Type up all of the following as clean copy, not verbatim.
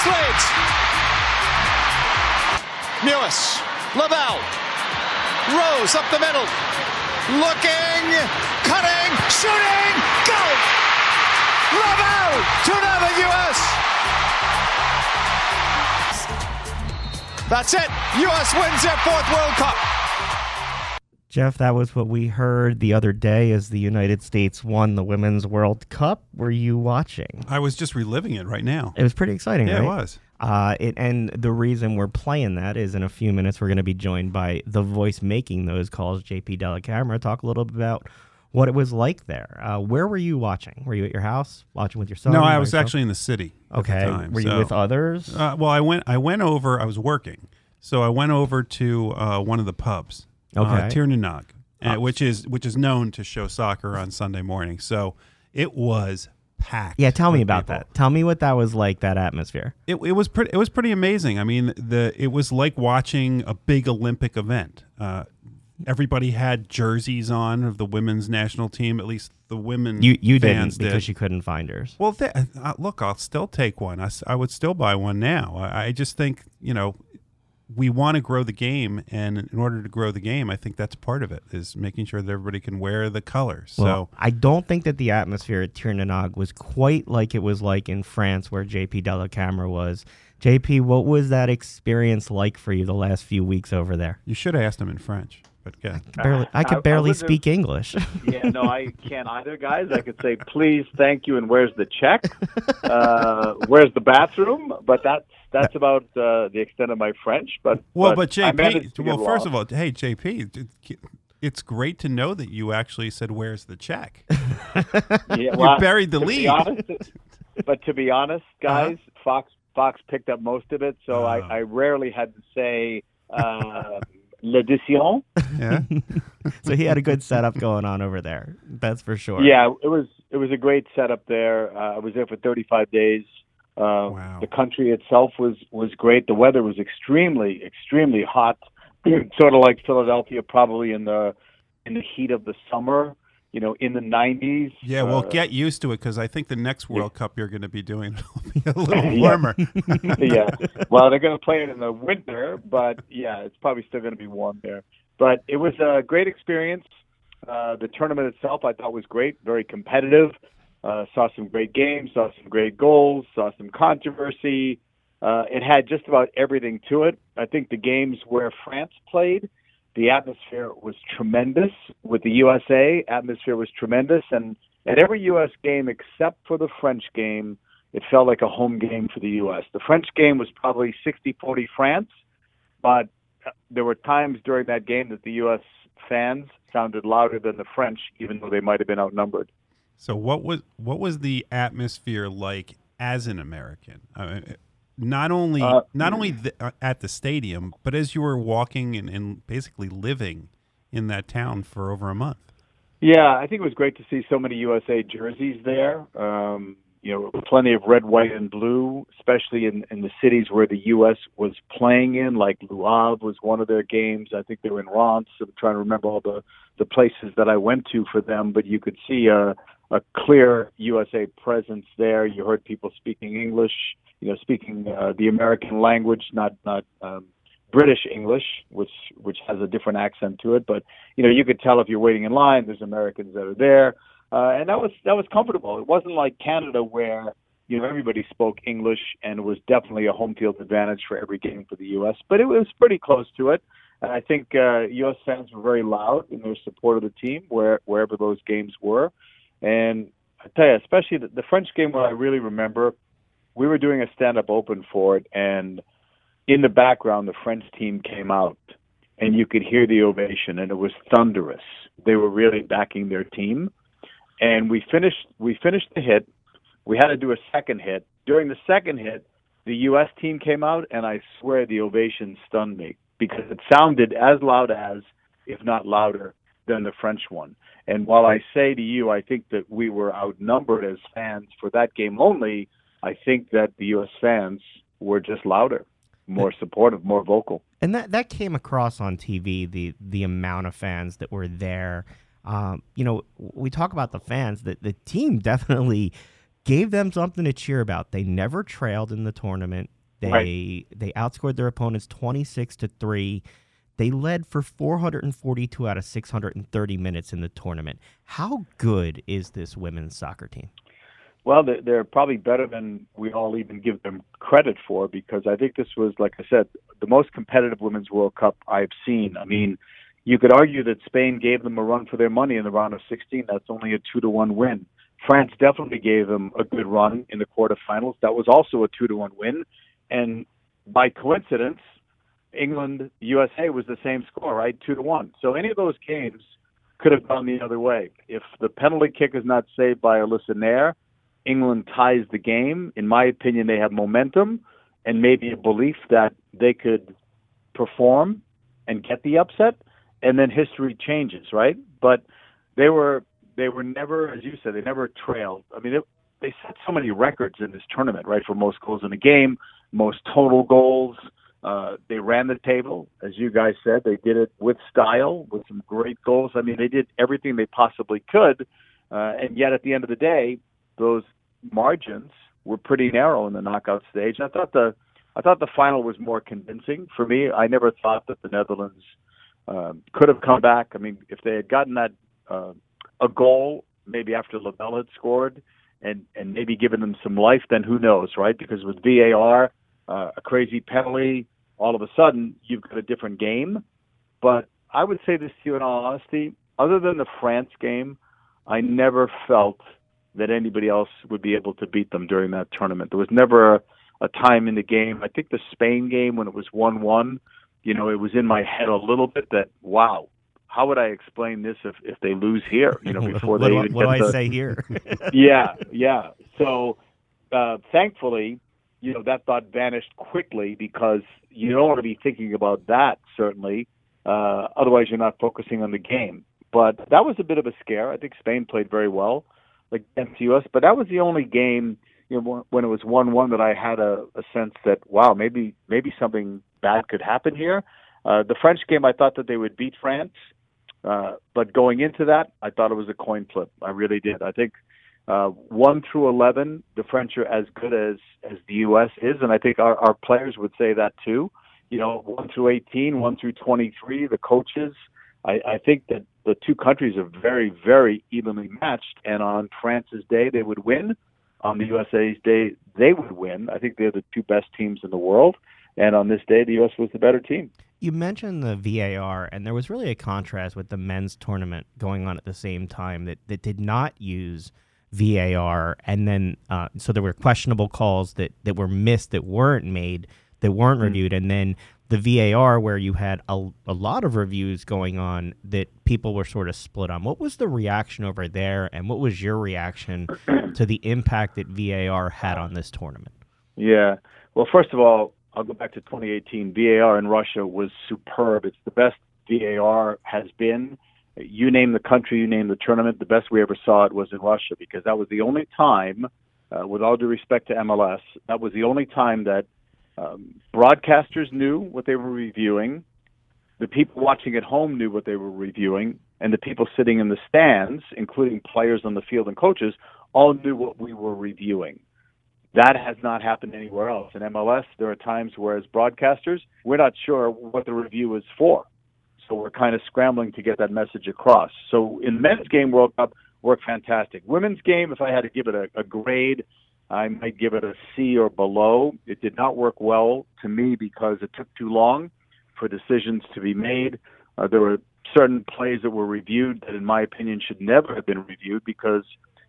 Fast leads. Mewis, Lavelle, Rose up the middle, looking, cutting, shooting, go! Lavelle, 2-0 U.S. That's it. U.S. wins their fourth World Cup. Jeff, that was what we heard the other day as the United States won the Women's World Cup. Were you watching? I was just reliving it right now. It was pretty exciting, right? Yeah, it was. And the reason we're playing that is in a few minutes we're going to be joined by the voice making those calls, J.P. Dellacamera. Talk a little bit about what it was like there. Where were you watching? Were you at your house watching with your son? No, I was actually in the city. Okay. At the time, were you with others? Well, I went over. I was working, so I went over to one of the pubs. Okay. Tír na nÓg, which is known to show soccer on Sunday morning. So it was packed. Yeah, tell me about that. Tell me what that was like, that atmosphere. It was pretty amazing. I mean, it was like watching a big Olympic event. Everybody had jerseys on of the women's national team, at least the women. You fans didn't, because you couldn't find hers. Well, look, I'll still take one. I would still buy one now. I just think, we want to grow the game, and in order to grow the game, I think that's part of it, is making sure that everybody can wear the colors. Well, so I don't think that the atmosphere at Tír na nÓg was quite like it was like in France, where J.P. Dellacamera was. J.P., what was that experience like for you the last few weeks over there? You should have asked him in French. But yeah. I could barely speak English. Yeah, no, I can't either, guys. I could say, please, thank you, and where's the check? Where's the bathroom? But that's about the extent of my French. But JP, first of all, hey, JP, it's great to know that you actually said, where's the check? Yeah, well, you buried the lead. To be honest, guys, uh-huh. Fox picked up most of it, so I rarely had to say... L'addition. Yeah. So he had a good setup going on over there. That's for sure. Yeah, it was a great setup there. I was there for 35 days. Wow. The country itself was great. The weather was extremely, extremely hot, sort of like Philadelphia, probably in the heat of the summer, in the 90s. Yeah, well, get used to it, because I think the next World Cup you're going to be doing will be a little warmer. Yeah. Yeah. Well, they're going to play it in the winter, but, yeah, it's probably still going to be warm there. But it was a great experience. The tournament itself, I thought, was great, very competitive. Saw some great games, saw some great goals, saw some controversy. It had just about everything to it. I think the games where France played, the atmosphere was tremendous. With the USA, atmosphere was tremendous. And at every U.S. game except for the French game, it felt like a home game for the U.S. The French game was probably 60-40 France, but there were times during that game that the U.S. fans sounded louder than the French, even though they might have been outnumbered. So what was the atmosphere like as an American? I mean, not only at the stadium, but as you were walking and basically living in that town for over a month. Yeah, I think it was great to see so many USA jerseys there. Plenty of red, white, and blue, especially in the cities where the U.S. was playing in, like Le Havre was one of their games. I think they were in Reims. I'm trying to remember all the places that I went to for them, but you could see a clear USA presence there. You heard people speaking English, speaking the American language, not British English, which has a different accent to it. But you could tell if you're waiting in line, there's Americans that are there, and that was comfortable. It wasn't like Canada, where everybody spoke English, and it was definitely a home field advantage for every game for the U.S. But it was pretty close to it, and I think U.S. fans were very loud in their support of the team wherever those games were. And I tell you, especially the French game, where I really remember, we were doing a stand-up open for it, and in the background, the French team came out, and you could hear the ovation, and it was thunderous. They were really backing their team. And we finished the hit. We had to do a second hit. During the second hit, the U.S. team came out, and I swear the ovation stunned me, because it sounded as loud as, if not louder, than the French one. And while I say to you, I think that we were outnumbered as fans for that game only, I think that the U.S. fans were just louder, more supportive, more vocal. And that came across on TV, the amount of fans that were there. We talk about the fans. The team definitely gave them something to cheer about. They never trailed in the tournament. They outscored their opponents 26-3. They led for 442 out of 630 minutes in the tournament. How good is this women's soccer team? Well, they're probably better than we all even give them credit for, because I think this was, like I said, the most competitive Women's World Cup I've seen. I mean, you could argue that Spain gave them a run for their money in the round of 16. That's only a 2-1 win. France definitely gave them a good run in the quarterfinals. That was also a 2-1 win. And by coincidence, England, USA was the same score, right? 2-1. So any of those games could have gone the other way. If the penalty kick is not saved by Alyssa Nair, England ties the game. In my opinion, they have momentum and maybe a belief that they could perform and get the upset, and then history changes, right? But they were never, as you said, they never trailed. I mean, they set so many records in this tournament, right? For most goals in a game, most total goals. They ran the table, as you guys said. They did it with style, with some great goals. I mean, they did everything they possibly could, and yet at the end of the day, those margins were pretty narrow in the knockout stage. And I thought the final was more convincing for me. I never thought that the Netherlands could have come back. I mean, if they had gotten that a goal maybe after Lavelle had scored and maybe given them some life, then who knows, right? Because with VAR, a crazy penalty, all of a sudden you've got a different game. But I would say this to you in all honesty, other than the France game, I never felt that anybody else would be able to beat them during that tournament. There was never a time in the game. I think the Spain game, when it was 1-1, you know, it was in my head a little bit that, wow, how would I explain this if they lose here? You know, before they even what do I say here? Yeah. So thankfully, you know, that thought vanished quickly, because you don't want to be thinking about that, certainly. Otherwise, you're not focusing on the game. But that was a bit of a scare. I think Spain played very well against the U.S., but that was the only game, you know, when it was 1-1 that I had a sense that, wow, maybe something bad could happen here. The French game, I thought that they would beat France, but going into that, I thought it was a coin flip. I really did. I think 1 through 11, the French are as good as the U.S. is, and I think our players would say that too. You know, 1 through 18, 1 through 23, the coaches, I think that the two countries are very, very evenly matched, and on France's day, they would win. On the USA's day, they would win. I think they're the two best teams in the world, and on this day, the U.S. was the better team. You mentioned the VAR, and there was really a contrast with the men's tournament going on at the same time that did not use VAR, and then so there were questionable calls that were missed, that weren't made, that weren't reviewed, and then the VAR, where you had a lot of reviews going on that people were sort of split on. What was the reaction over there, and what was your reaction to the impact that VAR had on this tournament? Yeah. Well, first of all, I'll go back to 2018. VAR in Russia was superb. It's the best VAR has been. You name the country, you name the tournament, the best we ever saw it was in Russia, because that was the only time, with all due respect to MLS, that was the only time that broadcasters knew what they were reviewing, the people watching at home knew what they were reviewing, and the people sitting in the stands, including players on the field and coaches, all knew what we were reviewing. That has not happened anywhere else. In MLS, there are times where, as broadcasters, we're not sure what the review is for. So we're kind of scrambling to get that message across. So in men's game, World Cup worked fantastic. Women's game, if I had to give it a grade, I might give it a C or below. It did not work well to me because it took too long for decisions to be made. There were certain plays that were reviewed that, in my opinion, should never have been reviewed, because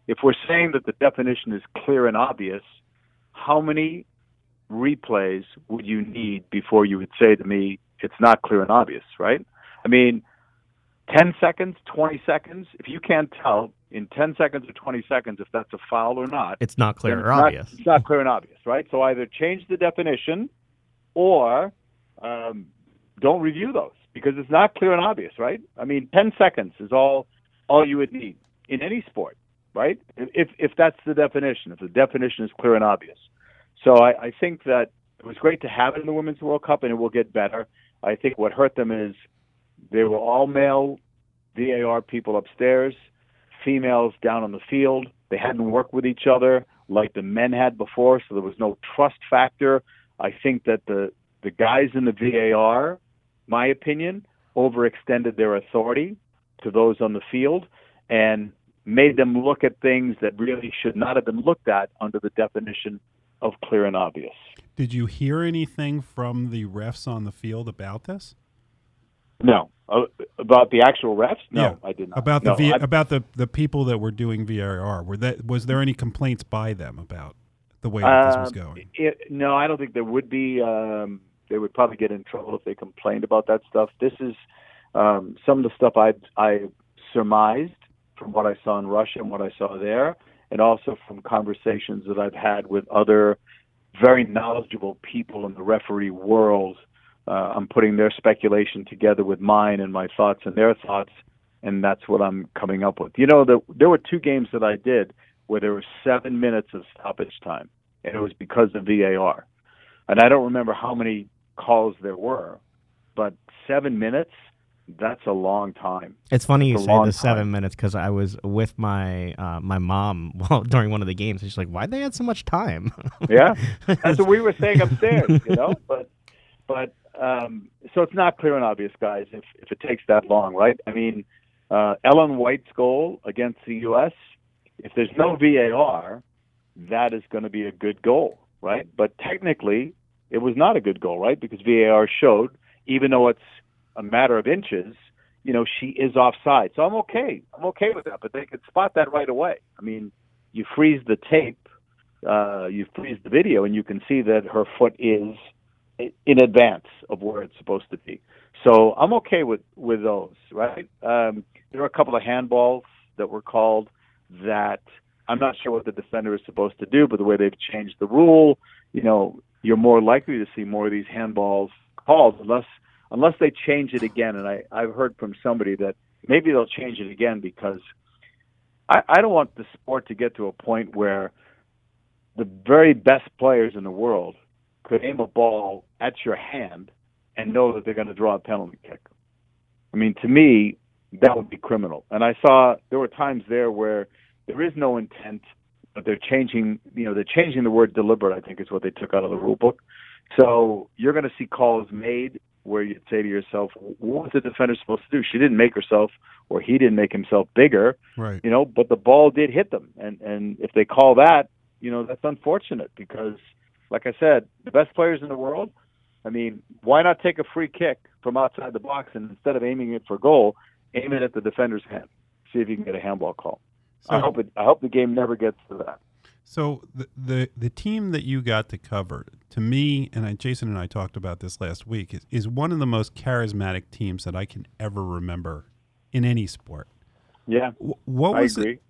if we're saying that the definition is clear and obvious, how many replays would you need before you would say to me, it's not clear and obvious, right? I mean, 10 seconds, 20 seconds, if you can't tell in 10 seconds or 20 seconds if that's a foul or not, it's not clear or obvious. It's not clear and obvious, right? So either change the definition or don't review those, because it's not clear and obvious, right? I mean, 10 seconds is all you would need in any sport, right? If that's the definition, if the definition is clear and obvious. So I think that it was great to have it in the Women's World Cup, and it will get better. I think what hurt them is they were all male VAR people upstairs, females down on the field. They hadn't worked with each other. like the men had before, so there was no trust factor. I think that the guys in the VAR, my opinion, overextended their authority to those on the field and made them look at things that really should not have been looked at under the definition of clear and obvious. Did you hear anything from the refs on the field about this? No. About the actual refs? No, yeah. I did not. About the about the people that were doing VAR, was there any complaints by them about the way that this was going? No, I don't think there would be. They would probably get in trouble if they complained about that stuff. This is some of the stuff I surmised from what I saw in Russia and what I saw there, and also from conversations that I've had with other very knowledgeable people in the referee world. I'm putting their speculation together with mine and my thoughts and their thoughts, and that's what I'm coming up with. You know, there were two games that I did where there were 7 minutes of stoppage time, and it was because of VAR. And I don't remember how many calls there were, but 7 minutes, that's a long time. It's funny you say the 7 minutes because I was with my my mom during one of the games, and she's like, why'd they add so much time? Yeah, that's what we were saying upstairs, you know, but so it's not clear and obvious, guys, if it takes that long, right? I mean, Ellen White's goal against the U.S., if there's no VAR, that is going to be a good goal, right? But technically, it was not a good goal, right? Because VAR showed, even though it's a matter of inches, you know, she is offside. So I'm okay. I'm okay with that. But they could spot that right away. I mean, you freeze the tape, you freeze the video, and you can see that her foot is in advance of where it's supposed to be. So I'm okay with those, right? There are a couple of handballs that were called that I'm not sure what the defender is supposed to do, but the way they've changed the rule, you know, you're more likely to see more of these handballs called unless they change it again. And I've heard from somebody that maybe they'll change it again because I don't want the sport to get to a point where the very best players in the world could aim a ball at your hand and know that they're going to draw a penalty kick. I mean, to me, that would be criminal. And I saw there were times there where there is no intent, but they're changing the word deliberate, I think is what they took out of the rule book. So you're going to see calls made where you'd say to yourself, what was the defender supposed to do? She didn't make herself, or he didn't make himself bigger, right? You know, but the ball did hit them. And if they call that, you know, that's unfortunate because, like I said, the best players in the world, I mean, why not take a free kick from outside the box and instead of aiming it for goal, aim it at the defender's hand, see if you can get a handball call. So, I hope the game never gets to that. So the team that you got to cover, to me, and Jason and I talked about this last week, is one of the most charismatic teams that I can ever remember in any sport. Yeah, what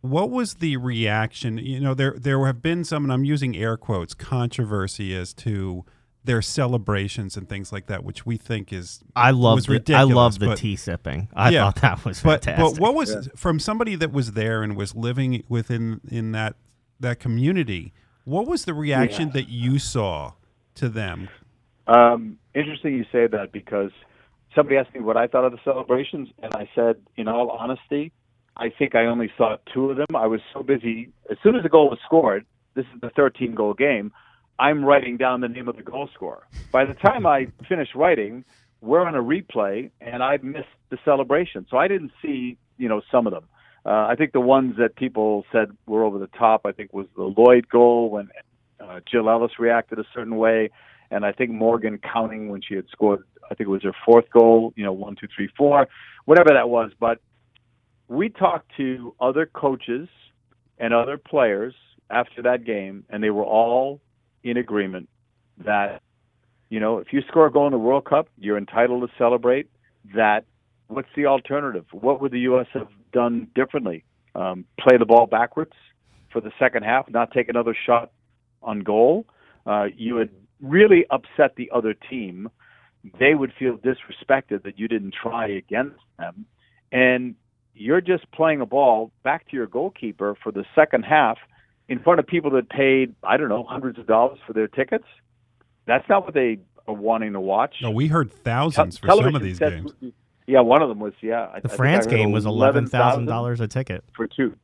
was the reaction? You know, there have been some, and I'm using air quotes, controversy as to their celebrations and things like that, which we think was ridiculous. I love the tea sipping. I thought that was fantastic. But what was from somebody that was there and was living within that community? What was the reaction that you saw to them? Interesting you say that because somebody asked me what I thought of the celebrations, and I said, in all honesty, I think I only saw two of them. I was so busy. As soon as the goal was scored, this is the 13-goal game, I'm writing down the name of the goal scorer. By the time I finish writing, we're on a replay, and I missed the celebration. So I didn't see, you know, some of them. I think the ones that people said were over the top, I think, was the Lloyd goal when Jill Ellis reacted a certain way, and I think Morgan counting when she had scored, I think it was her fourth goal, you know, 1, 2, 3, 4, whatever that was. But we talked to other coaches and other players after that game, and they were all in agreement that, you know, if you score a goal in the World Cup, you're entitled to celebrate that. What's the alternative? What would the U.S. have done differently? Play the ball backwards for the second half, not take another shot on goal. You would really upset the other team. They would feel disrespected that you didn't try against them. And you're just playing a ball back to your goalkeeper for the second half in front of people that paid, I don't know, hundreds of dollars for their tickets. That's not what they are wanting to watch. No, we heard thousands for some of these games. Yeah, one of them was, the France game was $11,000 a ticket. For two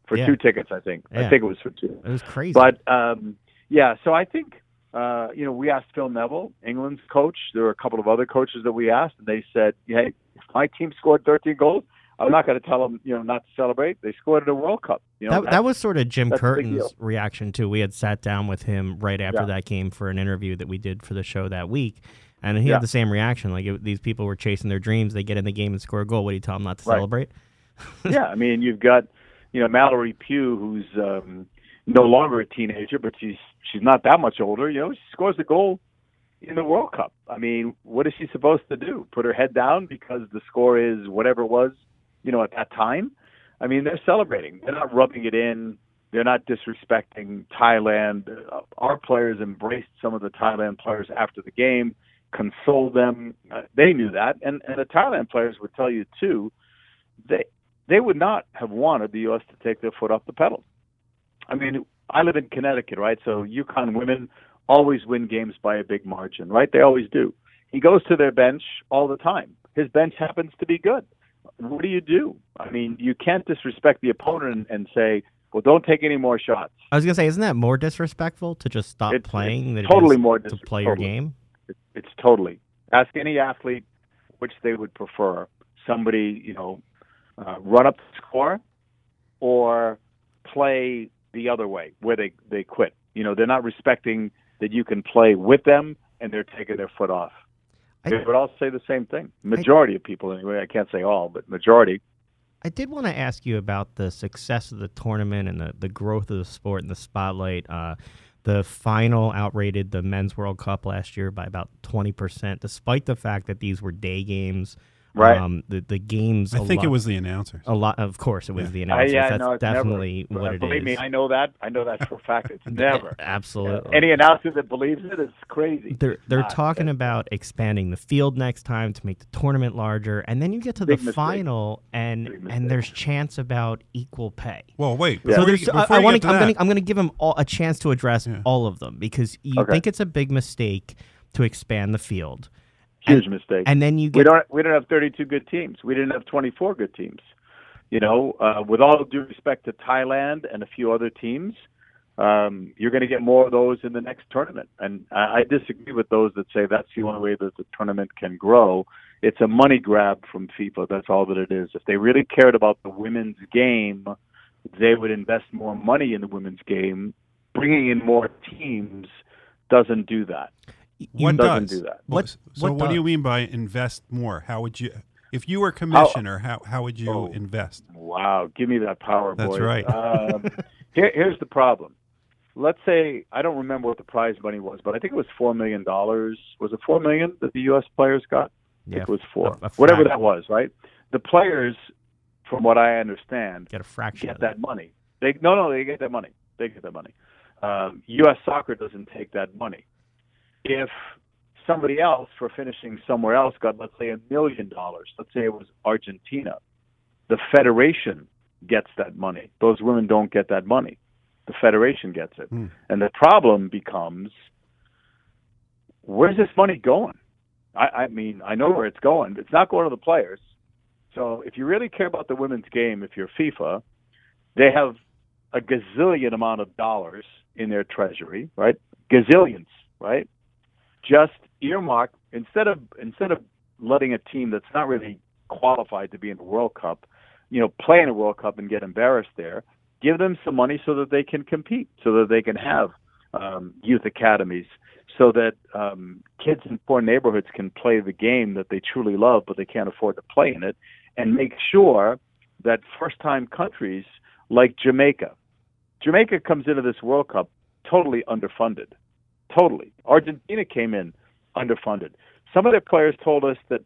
tickets, I think. Yeah. I think it was for two. It was crazy. But, so I think, we asked Phil Neville, England's coach. There were a couple of other coaches that we asked, and they said, hey, if my team scored 13 goals, I'm not going to tell them, not to celebrate. They scored at a World Cup. That was sort of Jim Curtin's reaction, too. We had sat down with him right after that game for an interview that we did for the show that week. And he had the same reaction. Like, these people were chasing their dreams. They get in the game and score a goal. What do you tell them not to celebrate? Yeah, I mean, you've got, Mallory Pugh, who's no longer a teenager, but she's not that much older. She scores a goal in the World Cup. I mean, what is she supposed to do? Put her head down because the score is whatever it was, at that time? I mean, they're celebrating. They're not rubbing it in. They're not disrespecting Thailand. Our players embraced some of the Thailand players after the game. Console them. They knew that, and the Thailand players would tell you too. They would not have wanted the U.S. to take their foot off the pedal. I mean, I live in Connecticut, right? So UConn women always win games by a big margin, right? They always do. He goes to their bench all the time. His bench happens to be good. What do you do? I mean, you can't disrespect the opponent and say, well, don't take any more shots. I was gonna say, isn't that more disrespectful to just stop playing than totally more to play your game? It's totally. Ask any athlete which they would prefer. Somebody, run up the score or play the other way where they quit. They're not respecting that you can play with them and they're taking their foot off. They would all say the same thing. Majority of people, anyway. I can't say all, but majority. I did want to ask you about the success of the tournament and the growth of the sport and the spotlight. The final outrated the Men's World Cup last year by about 20%, despite the fact that these were day games. Right. The games. It was the announcers. A lot, of course, it was the announcers. That's definitely never, what it believe is. Believe me, I know that. I know that for a fact. It's never. Absolutely. Any announcer that believes it is crazy. They're talking about expanding the field next time to make the tournament larger, and then you get to the final, and there's chants about equal pay. Well, wait. Yeah. So I'm going to give them all a chance to address all of them because you think it's a big mistake to expand the field. Huge mistake. And then you get... We don't have 32 good teams. We didn't have 24 good teams. With all due respect to Thailand and a few other teams, you're going to get more of those in the next tournament. And I disagree with those that say that's the only way that the tournament can grow. It's a money grab from FIFA. That's all that it is. If they really cared about the women's game, they would invest more money in the women's game. Bringing in more teams doesn't do that. What does? Do that. What do you mean by invest more? How would you, if you were commissioner, how would you invest? Wow, give me that power, boy. That's right. Here's the problem. Let's say, I don't remember what the prize money was, but I think it was $4 million. Was it $4 million that the U.S. players got? Yeah, it was $4 million. Whatever that was, right? The players, from what I understand, get a fraction of that money. They get that money. They get that money. U.S. Soccer doesn't take that money. If somebody else for finishing somewhere else got, let's say, $1 million, let's say it was Argentina, the federation gets that money. Those women don't get that money. The federation gets it. Mm. And the problem becomes, where's this money going? I mean, I know where it's going, but it's not going to the players. So if you really care about the women's game, if you're FIFA, they have a gazillion amount of dollars in their treasury, right? Gazillions, right? Just earmark, instead of letting a team that's not really qualified to be in the World Cup, play in a World Cup and get embarrassed there, give them some money so that they can compete, so that they can have youth academies, so that kids in poor neighborhoods can play the game that they truly love, but they can't afford to play in it, and make sure that first-time countries like Jamaica. Jamaica comes into this World Cup totally underfunded. Totally. Argentina came in underfunded. Some of their players told us that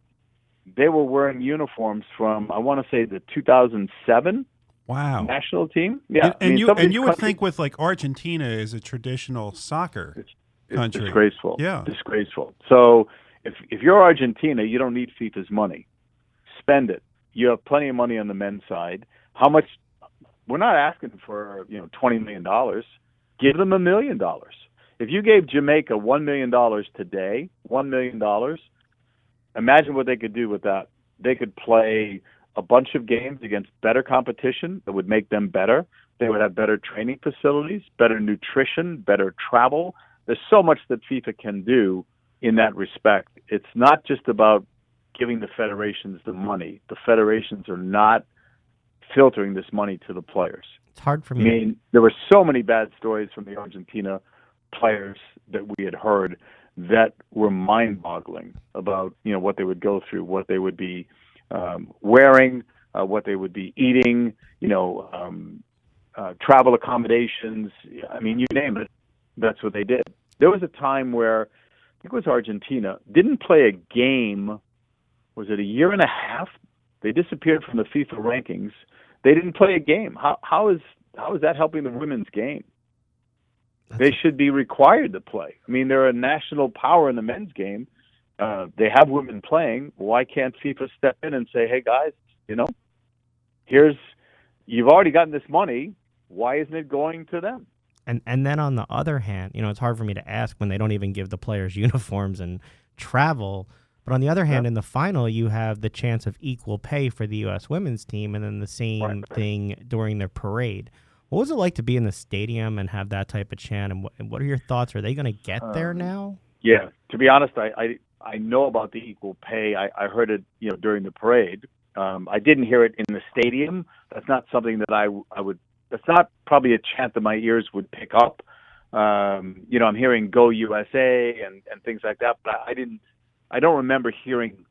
they were wearing uniforms from, I want to say, the 2007 national team. Yeah. And you would think with, like, Argentina is a traditional soccer country. It's disgraceful. Yeah. Disgraceful. So if you're Argentina, you don't need FIFA's money. Spend it. You have plenty of money on the men's side. How much? We're not asking for, $20 million. Give them $1 million. If you gave Jamaica $1 million today, imagine what they could do with that They could play a bunch of games against better competition that would make them better. They would have better training facilities, better nutrition, better travel. There's so much that FIFA can do in that respect. It's not just about giving the federations the money. The federations are not filtering this money to the players. It's hard for me. I mean, there were so many bad stories from the Argentina players that we had heard that were mind-boggling about, you know, what they would go through, what they would be wearing, what they would be eating, you know, travel accommodations. I mean, you name it. That's what they did. There was a time where, I think it was Argentina, didn't play a game, was it a year and a half? They disappeared from the FIFA rankings. They didn't play a game. How is that helping the women's game? They should be required to play. I mean, they're a national power in the men's game. They have women playing. Why can't FIFA step in and say, hey, guys, you know, you've already gotten this money. Why isn't it going to them? And then on the other hand, you know, it's hard for me to ask when they don't even give the players uniforms and travel. But on the other hand, in the final, you have the chance of equal pay for the U.S. women's team and then the same thing during their parade. What was it like to be in the stadium and have that type of chant? And what are your thoughts? Are they going to get there now? Yeah, to be honest, I know about the equal pay. I heard it, you know, during the parade. I didn't hear it in the stadium. That's not something that I would. That's not probably a chant that my ears would pick up. You know, I'm hearing "Go USA" and things like that, but I don't remember hearing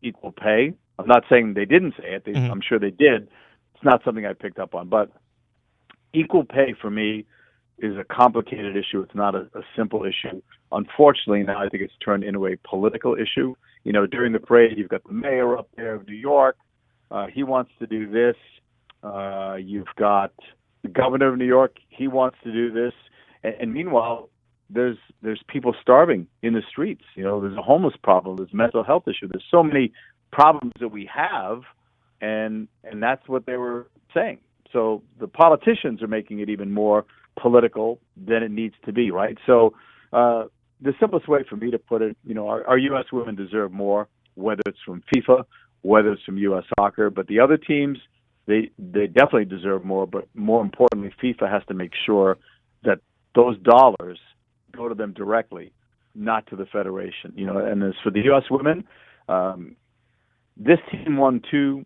equal pay. I'm not saying they didn't say it. I'm sure they did. It's not something I picked up on. But equal pay for me is a complicated issue. It's not a simple issue. Unfortunately, now I think it's turned into a political issue. You know, during the parade, you've got the mayor up there of New York. He wants to do this. You've got the governor of New York. He wants to do this. And meanwhile, there's people starving in the streets. You know, there's a homeless problem. There's a mental health issue. There's so many problems that we have, and that's what they were saying. So the politicians are making it even more political than it needs to be, right? So the simplest way for me to put it, you know, our U.S. women deserve more, whether it's from FIFA, whether it's from U.S. Soccer, but the other teams, they definitely deserve more. But more importantly, FIFA has to make sure that those dollars go to them directly, not to the federation. You know, and as for the U.S. women, this team won 2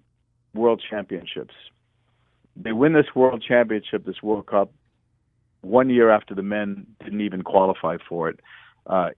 world championships. They win this world championship, this World Cup, 1 year after the men didn't even qualify for it.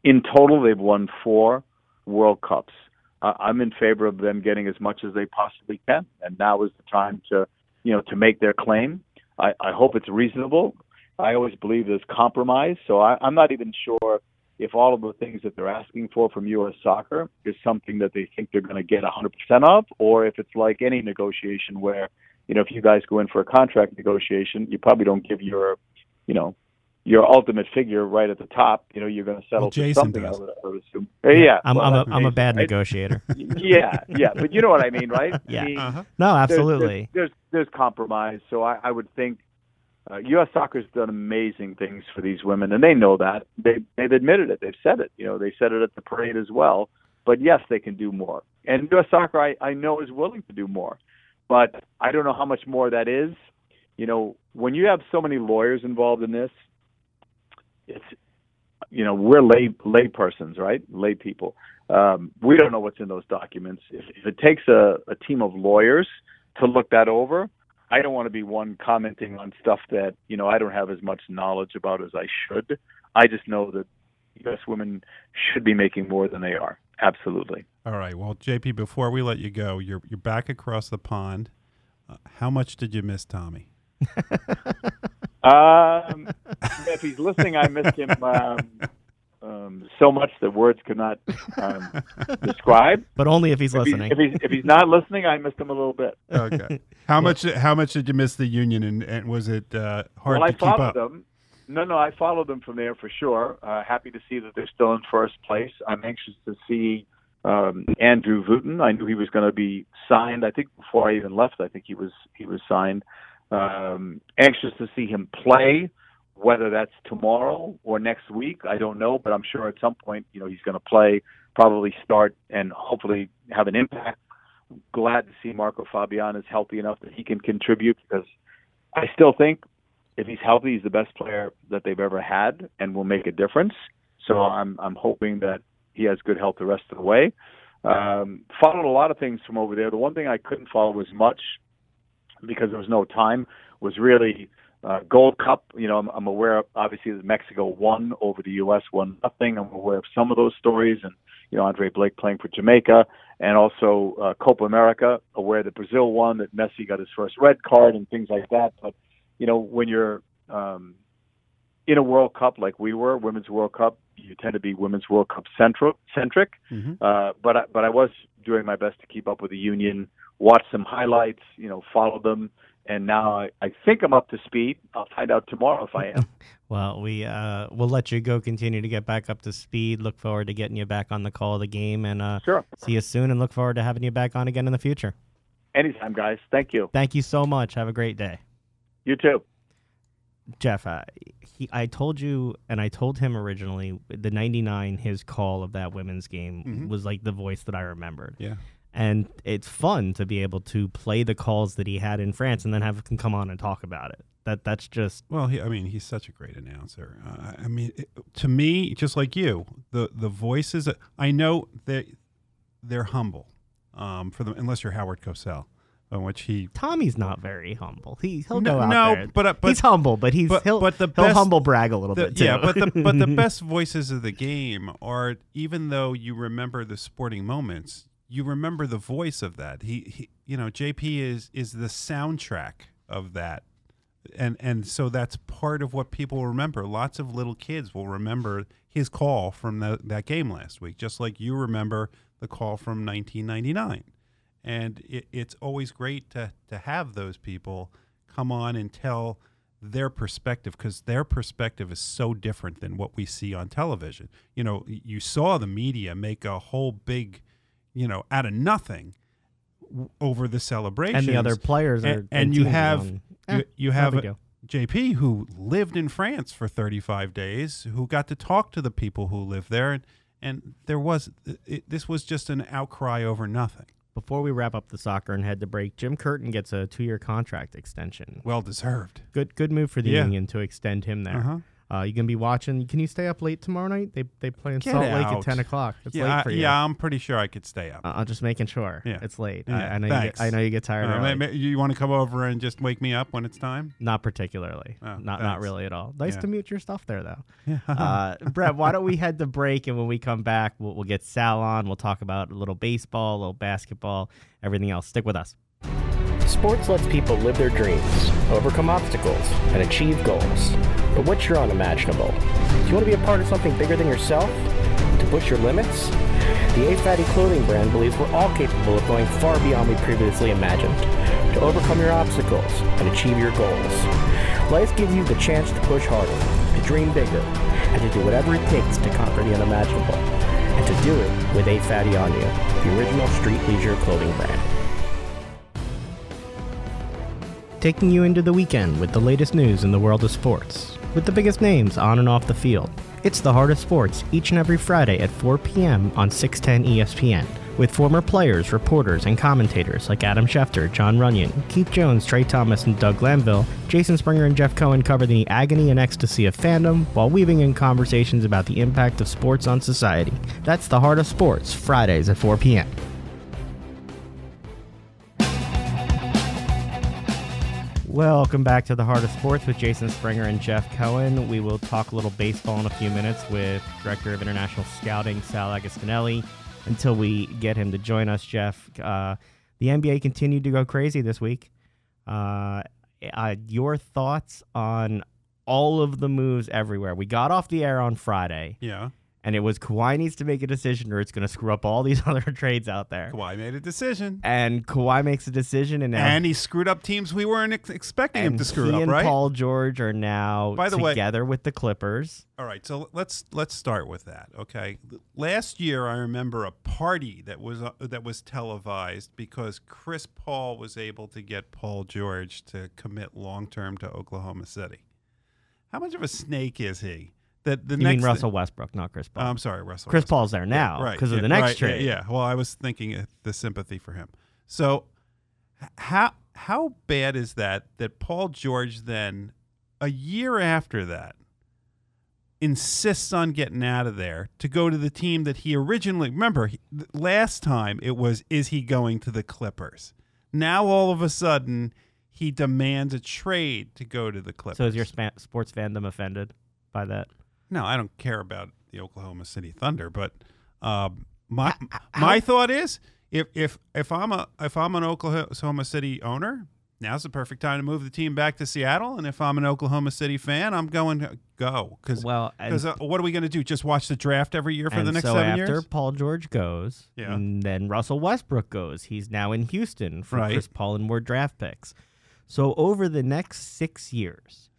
In total, they've won 4 World Cups. I'm in favor of them getting as much as they possibly can, and now is the time to, you know, to make their claim. I hope it's reasonable. I always believe there's compromise, so I'm not even sure if all of the things that they're asking for from U.S. Soccer is something that they think they're going to get 100% of, or if it's like any negotiation where, you know, if you guys go in for a contract negotiation, you probably don't give your, you know, your ultimate figure right at the top. You know, you're going to settle for something. I would assume. Yeah. I'm a bad negotiator. Yeah. But you know what I mean, right? Yeah. No, absolutely. There's compromise. So I would think U.S. Soccer's done amazing things for these women, and they know that. They've admitted it. They've said it. You know, they said it at the parade as well. But yes, they can do more. And U.S. Soccer, I know, is willing to do more. But I don't know how much more that is. You know, when you have so many lawyers involved in this, it's, you know, we're lay persons, right? Lay people. We don't know what's in those documents. If it takes a team of lawyers to look that over, I don't want to be one commenting on stuff that, you know, I don't have as much knowledge about as I should. I just know that U.S. women should be making more than they are. Absolutely. All right. Well, JP, before we let you go, you're back across the pond. How much did you miss Tommy? If he's listening, I missed him so much that words could not describe. But only if he's listening. If he's not listening, I missed him a little bit. Okay. How much did you miss the Union, and was it hard to keep up? No, I followed them from there for sure. Happy to see that they're still in first place. I'm anxious to see Andrew Wooten. I knew he was going to be signed. I think before I even left, I think he was signed. Anxious to see him play, whether that's tomorrow or next week. I don't know, but I'm sure at some point, you know, he's going to play, probably start, and hopefully have an impact. glad to see Marco Fabian is healthy enough that he can contribute, because I still think if he's healthy, he's the best player that they've ever had and will make a difference. So I'm hoping that he has good health the rest of the way. Followed a lot of things from over there. The one thing I couldn't follow as much, because there was no time, was really Gold Cup. You know, I'm aware of, obviously, that Mexico won over the U.S., 1-0. I'm aware of some of those stories, and, you know, Andre Blake playing for Jamaica, and also Copa America, aware that Brazil won, that Messi got his first red card and things like that. But, you know, when you're in a World Cup like we were, Women's World Cup, you tend to be Women's World Cup centric. Mm-hmm. But I was doing my best to keep up with the Union, watch some highlights, you know, follow them. And now I think I'm up to speed. I'll find out tomorrow if I am. Well, we'll let you go, continue to get back up to speed. Look forward to getting you back on the call of the game, and sure. See you soon, and look forward to having you back on again in the future. Anytime, guys. Thank you. Thank you so much. Have a great day. You too. Jeff, I told you, and I told him originally, the 99, his call of that women's game was like the voice that I remembered. Yeah. And it's fun to be able to play the calls that he had in France and then have him come on and talk about it. That's just... Well, he's such a great announcer. To me, just like you, the voices, I know they're humble, for them, unless you're Howard Cosell. On which Tommy's not very humble. He'll go out there. But he's humble, but he'll humble brag a little bit too. Yeah, but the best voices of the game are, even though you remember the sporting moments, you remember the voice of that. JP is the soundtrack of that, and so that's part of what people remember. Lots of little kids will remember his call from that game last week, just like you remember the call from 1999. And it's always great to have those people come on and tell their perspective, because their perspective is so different than what we see on television. You know, you saw the media make a whole big, out of nothing over the celebration. And the other players are... And you have JP, who lived in France for 35 days, who got to talk to the people who lived there. And this was just an outcry over nothing. Before we wrap up the soccer and head to break, Jim Curtin gets a 2-year contract extension. Well deserved. Good move for the Union to extend him there. Uh-huh. You can be watching. Can you stay up late tomorrow night? They play in Salt Lake at 10:00. It's late for you. Yeah, I'm pretty sure I could stay up. I'm just making sure. Yeah. It's late. Yeah, I know you get tired. You want to come over and just wake me up when it's time? Not particularly. Oh, not really at all. Nice to mute your stuff there though. Yeah. Brett, why don't we head to break, and when we come back, we'll get Sal on. We'll talk about a little baseball, a little basketball, everything else. Stick with us. Sports lets people live their dreams, overcome obstacles, and achieve goals. But what's your unimaginable? Do you want to be a part of something bigger than yourself? To push your limits? The A-Fatty clothing brand believes we're all capable of going far beyond we previously imagined, to overcome your obstacles and achieve your goals. Life gives you the chance to push harder, to dream bigger, and to do whatever it takes to conquer the unimaginable. And to do it with A-Fatty on You, the original street leisure clothing brand. Taking you into the weekend with the latest news in the world of sports, with the biggest names on and off the field. It's the Heart of Sports, each and every Friday at 4 p.m. on 610 ESPN, with former players, reporters, and commentators like Adam Schefter, John Runyon, Keith Jones, Trey Thomas, and Doug Glanville. Jason Springer and Jeff Cohen cover the agony and ecstasy of fandom while weaving in conversations about the impact of sports on society. That's the Heart of Sports, Fridays at 4 p.m. Welcome back to the Heart of Sports with Jason Springer and Jeff Cohen. We will talk a little baseball in a few minutes with Director of International Scouting, Sal Agostinelli. Until we get him to join us, Jeff, the NBA continued to go crazy this week. Your thoughts on all of the moves everywhere? We got off the air on Friday. Yeah. And it was Kawhi needs to make a decision or it's going to screw up all these other trades out there. Kawhi made a decision. And Kawhi makes a decision. And he screwed up teams we weren't expecting him to screw up, right? And Paul George are now together with the Clippers. All right, so let's start with that, okay? Last year, I remember a party that was televised because Chris Paul was able to get Paul George to commit long-term to Oklahoma City. How much of a snake is he? You mean Russell Westbrook, not Chris Paul. I'm sorry, Russell Westbrook. Chris Paul's there now because of the next trade. Yeah, well, I was thinking the sympathy for him. So how bad is that, that Paul George then, a year after that, insists on getting out of there to go to the team that he originally, remember, last time it was, is he going to the Clippers? Now all of a sudden he demands a trade to go to the Clippers. So is your sports fandom offended by that? No, I don't care about the Oklahoma City Thunder, but my thought is if I'm an Oklahoma City owner, now's the perfect time to move the team back to Seattle. And if I'm an Oklahoma City fan, I'm going to go. Because what are we going to do? Just watch the draft every year for the next 7 years? So after Paul George goes, and then Russell Westbrook goes. He's now in Houston for Chris Paul and more draft picks. So over the next 6 years,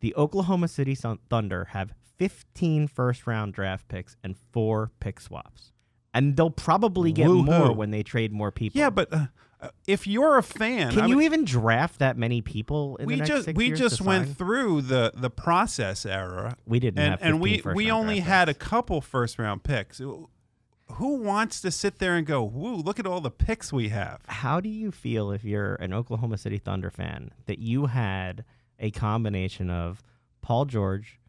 the Oklahoma City Thunder have 15 first-round draft picks and 4 pick swaps. And they'll probably get more when they trade more people. Yeah, but... if you're a fan, can you even draft that many people? We just went through the process era. We didn't, and we only had a couple first round picks. Who wants to sit there and go, "Woo! Look at all the picks we have." How do you feel if you're an Oklahoma City Thunder fan that you had a combination of Paul George?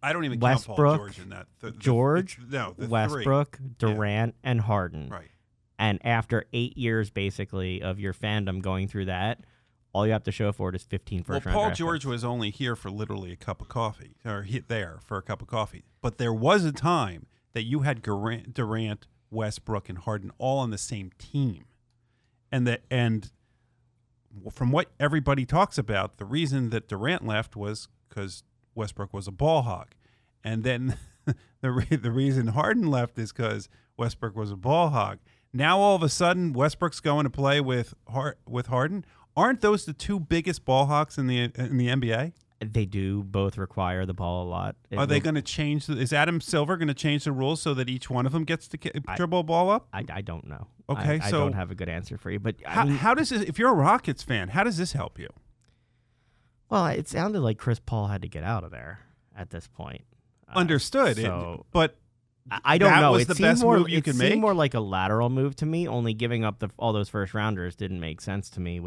I don't even count Paul George in that. Westbrook, Durant, and Harden. Right. And after 8 years, basically, of your fandom going through that, all you have to show for it is 15 first-round draft picks. Well, Paul George was only here for literally a cup of coffee, or there for a cup of coffee. But there was a time that you had Durant, Westbrook, and Harden all on the same team. And from what everybody talks about, the reason that Durant left was because Westbrook was a ball hog. And then the reason Harden left is because Westbrook was a ball hog. Now all of a sudden Westbrook's going to play with Harden. Aren't those the two biggest ball hawks in the NBA? They do both require the ball a lot. Are they going to change? Is Adam Silver going to change the rules so that each one of them gets to dribble a ball up? I don't know. Okay, I don't have a good answer for you. But how does this, if you're a Rockets fan, how does this help you? Well, it sounded like Chris Paul had to get out of there at this point. Understood. So, but. I don't know. It seemed more like a lateral move to me. Only giving up all those first rounders didn't make sense to me.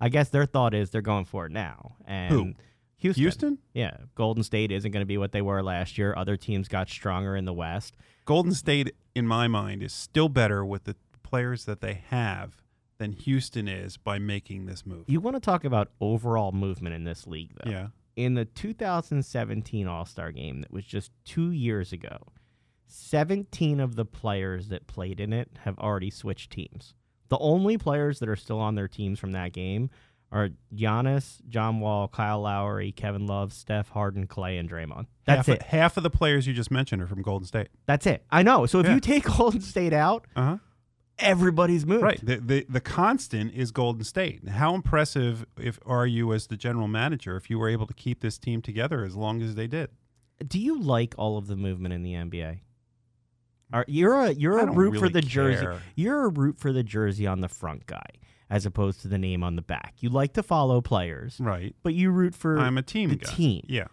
I guess their thought is they're going for it now. And who? Houston? Yeah. Golden State isn't going to be what they were last year. Other teams got stronger in the West. Golden State, in my mind, is still better with the players that they have than Houston is by making this move. You want to talk about overall movement in this league, though. Yeah. In the 2017 All-Star Game that was just 2 years ago, 17 of the players that played in it have already switched teams. The only players that are still on their teams from that game are Giannis, John Wall, Kyle Lowry, Kevin Love, Steph, Harden, Clay, and Draymond. Half of the players you just mentioned are from Golden State. That's it. I know. So if you take Golden State out, everybody's moved. Right. The constant is Golden State. How impressive are you as the general manager if you were able to keep this team together as long as they did? Do you like all of the movement in the NBA? You're a root for the jersey on the front guy as opposed to the name on the back. You like to follow players, right? But you root for the team. Yeah.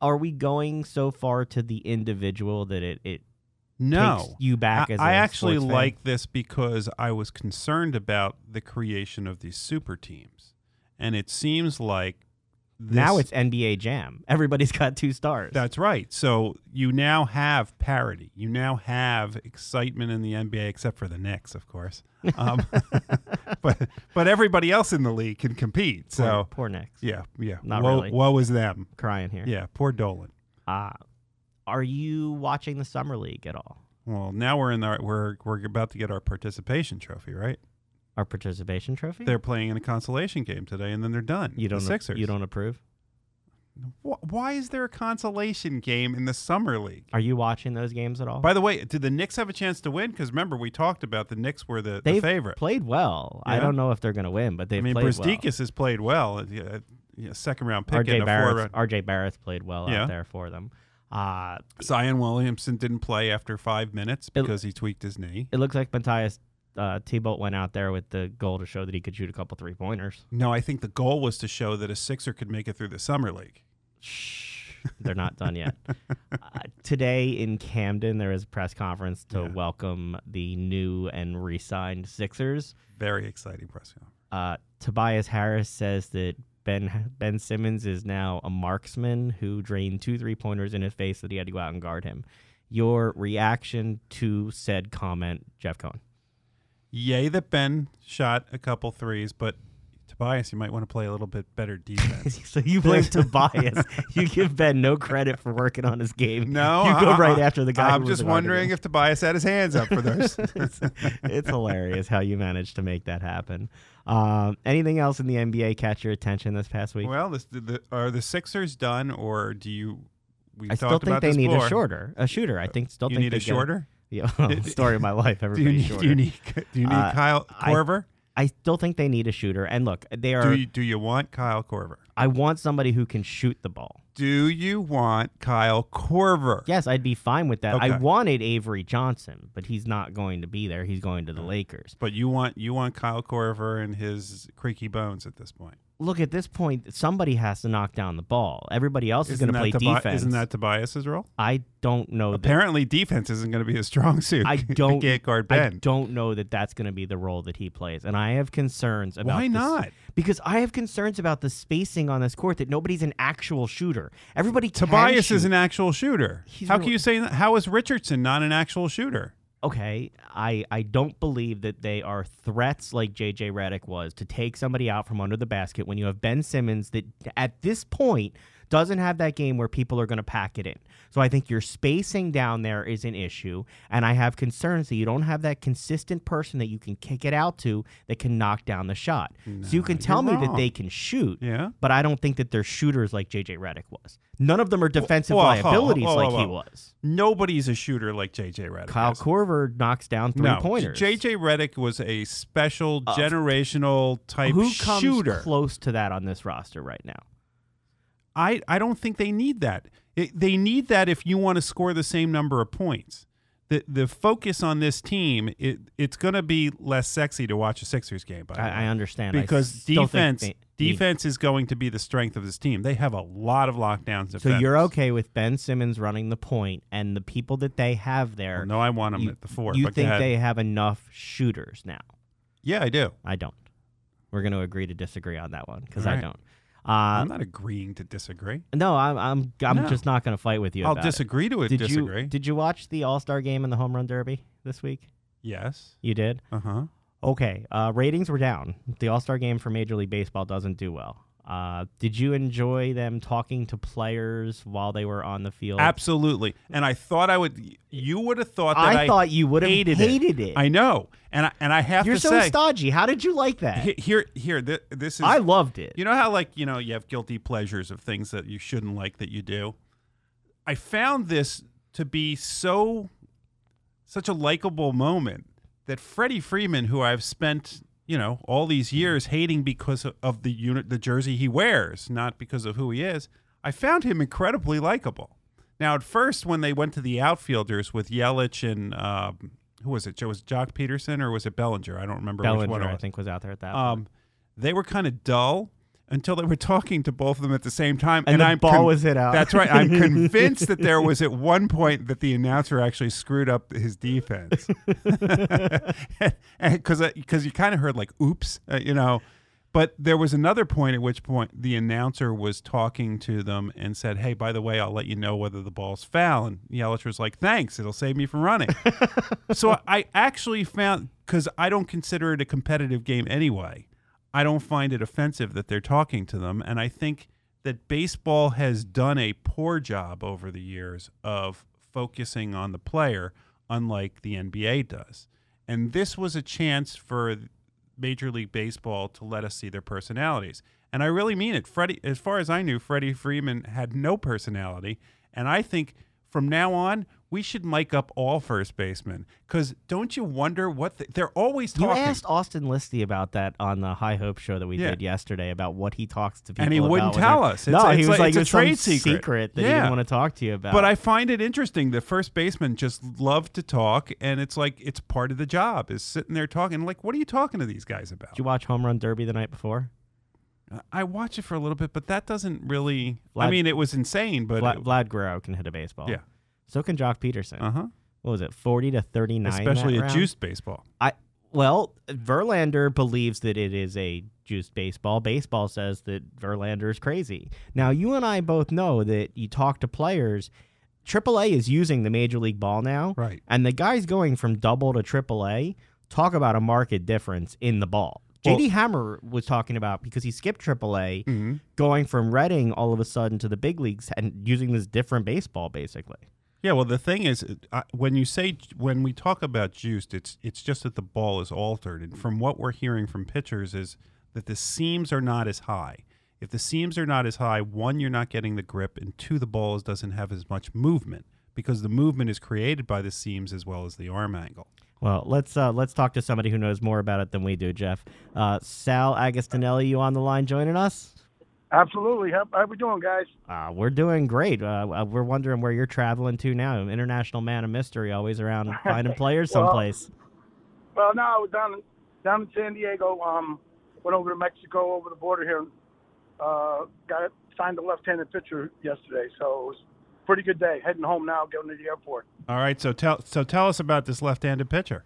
Are we going so far to the individual that it takes you back? I actually like this because I was concerned about the creation of these super teams, and it seems like. Now it's NBA Jam. Everybody's got 2 stars. That's right. So you now have parity. You now have excitement in the NBA, except for the Knicks, of course. But everybody else in the league can compete. So poor Knicks. Yeah. Not really. Woe is them. Crying here. Yeah, poor Dolan. Are you watching the Summer League at all? Well, now we're about to get our participation trophy, right? Our participation trophy? They're playing in a consolation game today, and then they're done. The Sixers. You don't approve? Why is there a consolation game in the Summer League? Are you watching those games at all? By the way, did the Knicks have a chance to win? Because remember, we talked about the Knicks were the favorite. They've played well. Yeah. I don't know if they're going to win, but they've played well. I mean, Brzdickas has played well. Yeah, second-round pick in a four-round. R.J. Barrett's played well out there for them. Zion Williamson didn't play after 5 minutes because he tweaked his knee. It looks like Matisse... T-Bolt went out there with the goal to show that he could shoot a couple three-pointers. No, I think the goal was to show that a Sixer could make it through the Summer League. Shh. They're not done yet. Today in Camden, there is a press conference to welcome the new and re-signed Sixers. Very exciting press conference. Tobias Harris says that Ben Simmons is now a marksman who drained 2 3-pointers in his face that he had to go out and guard him. Your reaction to said comment, Jeff Cohen? Yay that Ben shot a couple threes, but Tobias, you might want to play a little bit better defense. So you blame Tobias. You give Ben no credit for working on his game. No. You go right after the guy. I'm just wondering if Tobias had his hands up for those. It's hilarious how you managed to make that happen. Anything else in the NBA catch your attention this past week? Well, are the Sixers done, or do you... I still think they need a shooter. You need a shorter? Yeah, story of my life. Everybody's shorter. Do you need Kyle Korver? I still think they need a shooter. And look, they are. Do you want Kyle Korver? I want somebody who can shoot the ball. Do you want Kyle Korver? Yes, I'd be fine with that. Okay. I wanted Avery Johnson, but he's not going to be there. He's going to the Lakers. But you want Kyle Korver and his creaky bones at this point. Look, at this point, somebody has to knock down the ball. Everybody else is going to play defense. Isn't that Tobias's role? I don't know. Apparently, defense isn't going to be his strong suit. I don't know that that's going to be the role that he plays, and I have concerns about. Why not? Because I have concerns about the spacing on this court, that nobody's an actual shooter. Everybody. Tobias is an actual shooter. How can you say that? How is Richardson not an actual shooter? Okay, I don't believe that they are threats like J.J. Redick was to take somebody out from under the basket when you have Ben Simmons that at this point doesn't have that game where people are going to pack it in. So I think your spacing down there is an issue, and I have concerns that you don't have that consistent person that you can kick it out to that can knock down the shot. No, so you can tell me that they can shoot, but I don't think that they're shooters like J.J. Redick was. None of them are defensive liabilities like he was. Nobody's a shooter like J.J. Redick. Kyle Korver knocks down three-pointers. J.J. Redick was a special generational type shooter. Who comes close to that on this roster right now? I don't think they need that. They need that if you want to score the same number of points. The focus on this team, it's going to be less sexy to watch a Sixers game. I understand. Because defense is going to be the strength of this team. They have a lot of lockdowns. So you're okay with Ben Simmons running the point and the people that they have there. Well, no, I want them at the four. You think they have enough shooters now? Yeah, I do. I don't. We're going to agree to disagree on that one because I don't. I'm not agreeing to disagree. No, I'm just not going to fight with you about it. I'll disagree to disagree. Did you watch the All-Star game and the Home Run Derby this week? Yes. You did? Uh-huh. Okay. Ratings were down. The All-Star game for Major League Baseball doesn't do well. Did you enjoy them talking to players while they were on the field? Absolutely. And I thought you would have thought that I thought you would have hated it. I know. And I have to say. You're so stodgy. How did you like that? This is. I loved it. You know how you have guilty pleasures of things that you shouldn't like that you do? I found this to be such a likable moment that Freddie Freeman, who I've spent all these years hating because of the jersey he wears, not because of who he is, I found him incredibly likable. Now, at first, when they went to the outfielders with Yelich and who was it? Was it Jock Peterson or was it Bellinger? I don't remember which one. Bellinger, I think, was out there at that point. They were kind of dull until they were talking to both of them at the same time. And the ball was hit out. That's right. I'm convinced that there was at one point that the announcer actually screwed up his defense. Because you kind of heard like, oops, But there was another point at which point the announcer was talking to them and said, hey, by the way, I'll let you know whether the ball's foul. And Yelich was like, thanks, it'll save me from running. So I actually found, because I don't consider it a competitive game anyway, I don't find it offensive that they're talking to them, and I think that baseball has done a poor job over the years of focusing on the player, unlike the NBA does. And this was a chance for Major League Baseball to let us see their personalities. And I really mean it. Freddie, as far as I knew, Freddie Freeman had no personality, and I think from now on, we should mic up all first basemen, because don't you wonder what they're always talking. You asked Austin Listy about that on the High Hope show that we did yesterday about what he talks to people about. And he wouldn't tell us. It's a trade secret that he didn't want to talk to you about. But I find it interesting that first basemen just love to talk, and it's like it's part of the job is sitting there talking. Like, what are you talking to these guys about? Did you watch Home Run Derby the night before? I watch it for a little bit, but that doesn't really. I mean, it was insane, but Vlad Guerrero can hit a baseball. Yeah, so can Jock Peterson. Uh huh. What was it, 40 to 39? Especially a juiced baseball. Well, Verlander believes that it is a juiced baseball. Baseball says that Verlander is crazy. Now, you and I both know that you talk to players. AAA is using the Major League Ball now. Right. And the guys going from double to AAA, talk about a marked difference in the ball. Well, J.D. Hammer was talking about, because he skipped AAA, going from Reading all of a sudden to the big leagues and using this different baseball, basically. Yeah, well, the thing is, when we talk about juiced, it's just that the ball is altered. And from what we're hearing from pitchers is that the seams are not as high. If the seams are not as high, one, you're not getting the grip, and two, the ball doesn't have as much movement because the movement is created by the seams as well as the arm angle. Well, let's talk to somebody who knows more about it than we do, Jeff. Sal Agostinelli, you on the line joining us? Absolutely. How we doing, guys? We're doing great. We're wondering where you're traveling to now. International man of mystery, always around finding players someplace. Well, no, I was down in San Diego. Went over to Mexico over the border here. Signed a left-handed pitcher yesterday, so it was a pretty good day. Heading home now, going to the airport. All right. So tell us about this left-handed pitcher.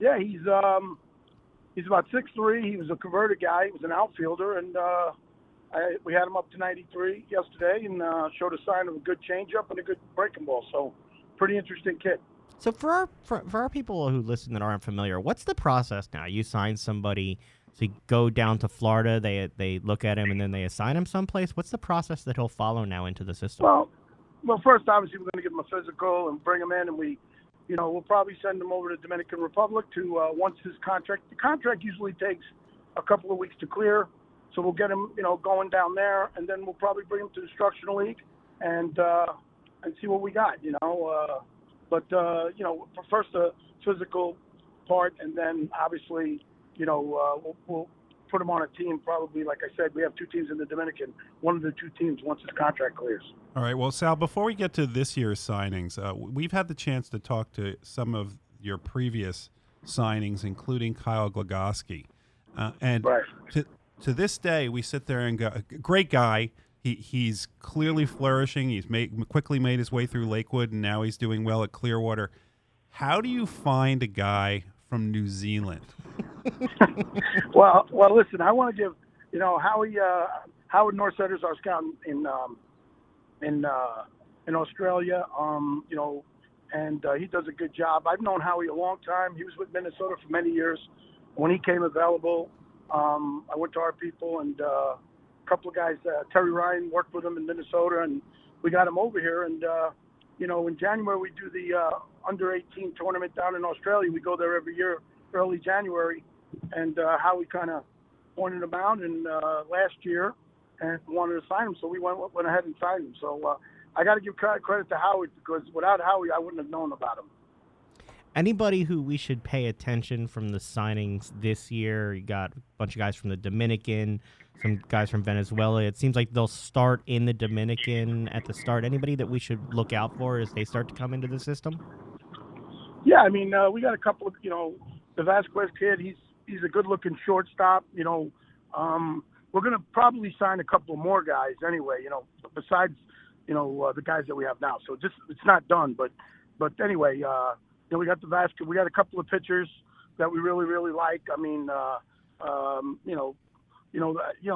Yeah, he's about 6'3". He was a converted guy. He was an outfielder, and we had him up to 93 yesterday and showed a sign of a good changeup and a good breaking ball. So, pretty interesting kid. So, for our people who listen that aren't familiar, what's the process now? You sign somebody, so you go down to Florida, they look at him, and then they assign him someplace. What's the process that he'll follow now into the system? Well, first, obviously, we're going to give him a physical and bring him in, and we'll probably send him over to Dominican Republic to once his contract. The contract usually takes a couple of weeks to clear. So we'll get him, going down there, and then we'll probably bring him to the instructional league and see what we got, But first the physical part, and then obviously, we'll put him on a team. Probably, like I said, we have two teams in the Dominican. One of the two teams once his contract clears. All right. Well, Sal, before we get to this year's signings, we've had the chance to talk to some of your previous signings, including Kyle Glagoski, and. Right. To this day, we sit there and go, great guy. He's clearly flourishing. He's quickly made his way through Lakewood, and now he's doing well at Clearwater. How do you find a guy from New Zealand? well, listen, I want to give, Howard Northcote is our scout in Australia, and he does a good job. I've known Howie a long time. He was with Minnesota for many years. When he came available, I went to our people, and a couple of guys, Terry Ryan worked with him in Minnesota, and we got him over here. And, in January we do the under-18 tournament down in Australia. We go there every year, early January, and Howie kind of pointed him out and last year and wanted to sign him, so we went ahead and signed him. So I got to give credit to Howie, because without Howie I wouldn't have known about him. Anybody who we should pay attention from the signings this year? You got a bunch of guys from the Dominican, some guys from Venezuela. It seems like they'll start in the Dominican at the start. Anybody that we should look out for as they start to come into the system? Yeah, I mean, we got a couple of, the Vasquez kid, he's a good-looking shortstop. We're going to probably sign a couple more guys anyway, besides, the guys that we have now. So just it's not done, but anyway, we got the Vasquez. We got a couple of pitchers that we really, really like. I mean, I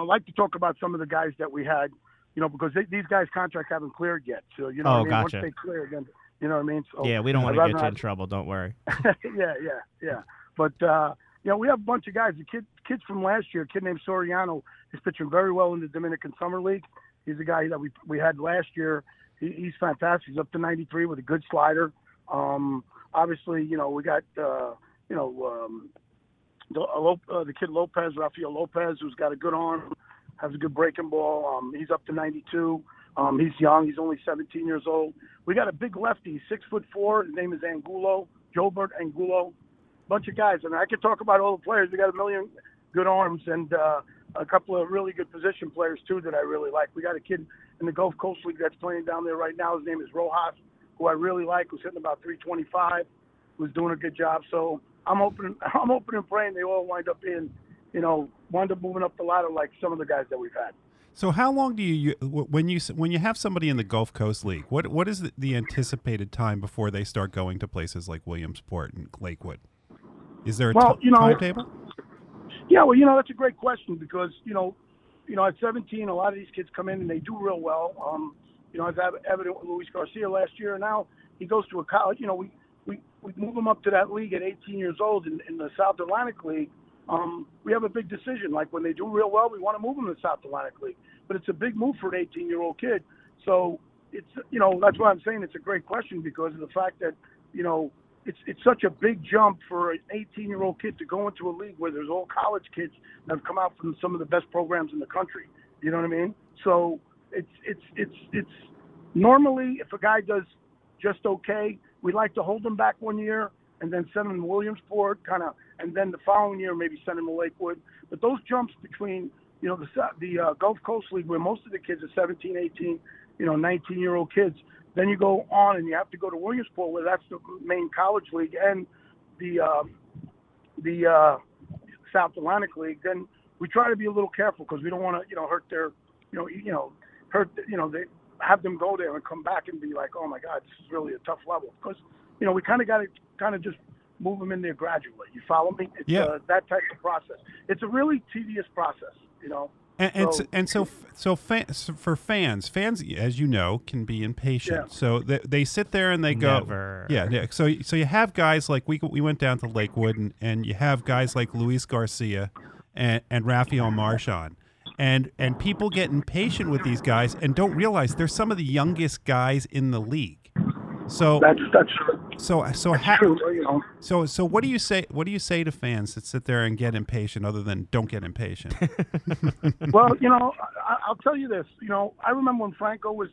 like to talk about some of the guys that we had, because these guys' contracts haven't cleared yet. So gotcha. Once they clear, then So, yeah, we don't want to get you in trouble. Don't worry. yeah. But we have a bunch of guys. The kids from last year, a kid named Soriano, is pitching very well in the Dominican Summer League. He's a guy that we had last year. He's fantastic. He's up to 93 with a good slider. Obviously, we got, the kid Lopez, Rafael Lopez, who's got a good arm, has a good breaking ball. He's up to 92. He's young. He's only 17 years old. We got a big lefty, 6'4". His name is Angulo, Gilbert Angulo. Bunch of guys. I mean, I could talk about all the players. We got a million good arms and a couple of really good position players, too, that I really like. We got a kid in the Gulf Coast League that's playing down there right now. His name is Rojas, who I really like, who's hitting about 325, who's doing a good job. So I'm hoping and praying they all wind up being you know, wound up moving up the ladder like some of the guys that we've had. So how long do you, when you have somebody in the Gulf Coast League, what is the anticipated time before they start going to places like Williamsport and Lakewood? Is there a timetable? Yeah, well, you know, that's a great question because, you know, at 17, a lot of these kids come in and they do real well. You know, I've had evident with Luis Garcia last year, and now he goes to a college. You know, we move him up to that league at 18 years old in the South Atlantic League. We have a big decision. Like, when they do real well, we want to move them to the South Atlantic League. But it's a big move for an 18-year-old kid. So, it's, you know, that's why I'm saying it's a great question because of the fact that, you know, it's such a big jump for an 18-year-old kid to go into a league where there's all college kids that have come out from some of the best programs in the country. You know what I mean? So it's normally if a guy does just okay, we like to hold him back one year and then send him to Williamsport, kind of, and then the following year maybe send him to Lakewood. But those jumps between, you know, the Gulf Coast League where most of the kids are 17, 18, you know, 19-year-old kids, then you go on and you have to go to Williamsport where that's the main college league and the South Atlantic League. Then we try to be a little careful because we don't want to, you know, hurt their, they have them go there and come back and be like, oh my God, this is really a tough level because, you know, we kind of got to kind of just move them in there gradually. You follow me? It's that type of process. It's a really tedious process, you know. And so for fans, as you know, can be impatient. Yeah. So they sit there and they go, Never. So you have guys like we went down to Lakewood, and you have guys like Luis Garcia and Rafael Marchand, and people get impatient with these guys and don't realize they're some of the youngest guys in the league. So that's true. So what do you say? What do you say to fans that sit there and get impatient, other than don't get impatient? Well, you know, I'll tell you this. You know, I remember when Franco was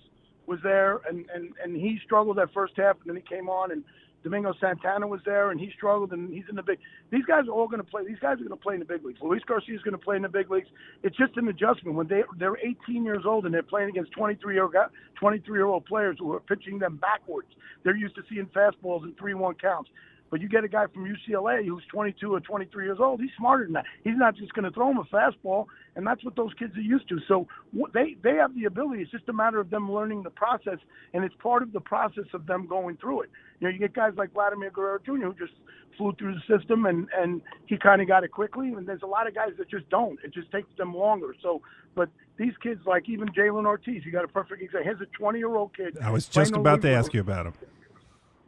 there, and he struggled that first half, and then he came on, and Domingo Santana was there, and he struggled, and he's in the big. These guys are all going to play. These guys are going to play in the big leagues. Luis Garcia is going to play in the big leagues. It's just an adjustment when they're 18 years old and they're playing against 23-year-old players who are pitching them backwards. They're used to seeing fastballs and 3-1 counts. But you get a guy from UCLA who's 22 or 23 years old. He's smarter than that. He's not just going to throw him a fastball, and that's what those kids are used to. So they have the ability. It's just a matter of them learning the process, and it's part of the process of them going through it. You know, you get guys like Vladimir Guerrero Jr. who just flew through the system, and he kind of got it quickly. And there's a lot of guys that just don't. It just takes them longer. So, but these kids, like even Jalen Ortiz, you got a perfect example. Here's a 20-year-old kid. I was just about to ask you about him.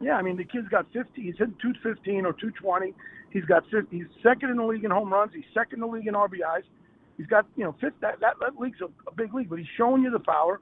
Yeah, I mean, the kid's got 50. He's hitting 215 or 220. He's got 50. He's second in the league in home runs. He's second in the league in RBIs. He's got, you know, fifth. That league's a big league, but he's showing you the power.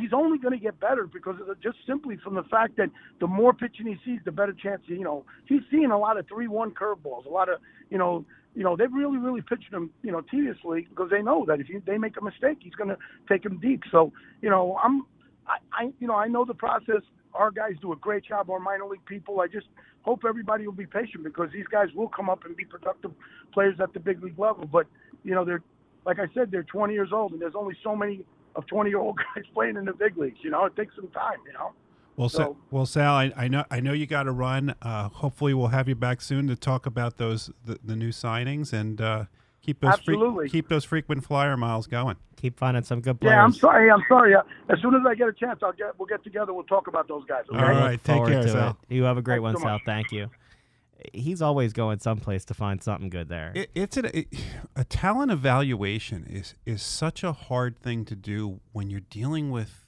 He's only going to get better because of just simply from the fact that the more pitching he sees, the better chance, you know. He's seeing a lot of 3-1 curveballs, a lot of, you know, they've really, really pitched him, you know, tediously because they know that if they make a mistake, he's going to take him deep. So, you know, I know the process. Our guys do a great job, our minor league people. I just hope everybody will be patient because these guys will come up and be productive players at the big league level. But, you know, they're, like I said, they're 20 years old, and there's only so many of 20-year-old guys playing in the big leagues. You know, it takes some time, you know. Well, Sal, I know you got to run. Hopefully we'll have you back soon to talk about the new signings and keep those frequent flyer miles going. Keep finding some good players. Yeah, I'm sorry. As soon as I get a chance, we'll get together. We'll talk about those guys. Okay? All right, take care, Sal. You have a great one, Sal. Thank you. He's always going someplace to find something good there. It's a talent evaluation is such a hard thing to do when you're dealing with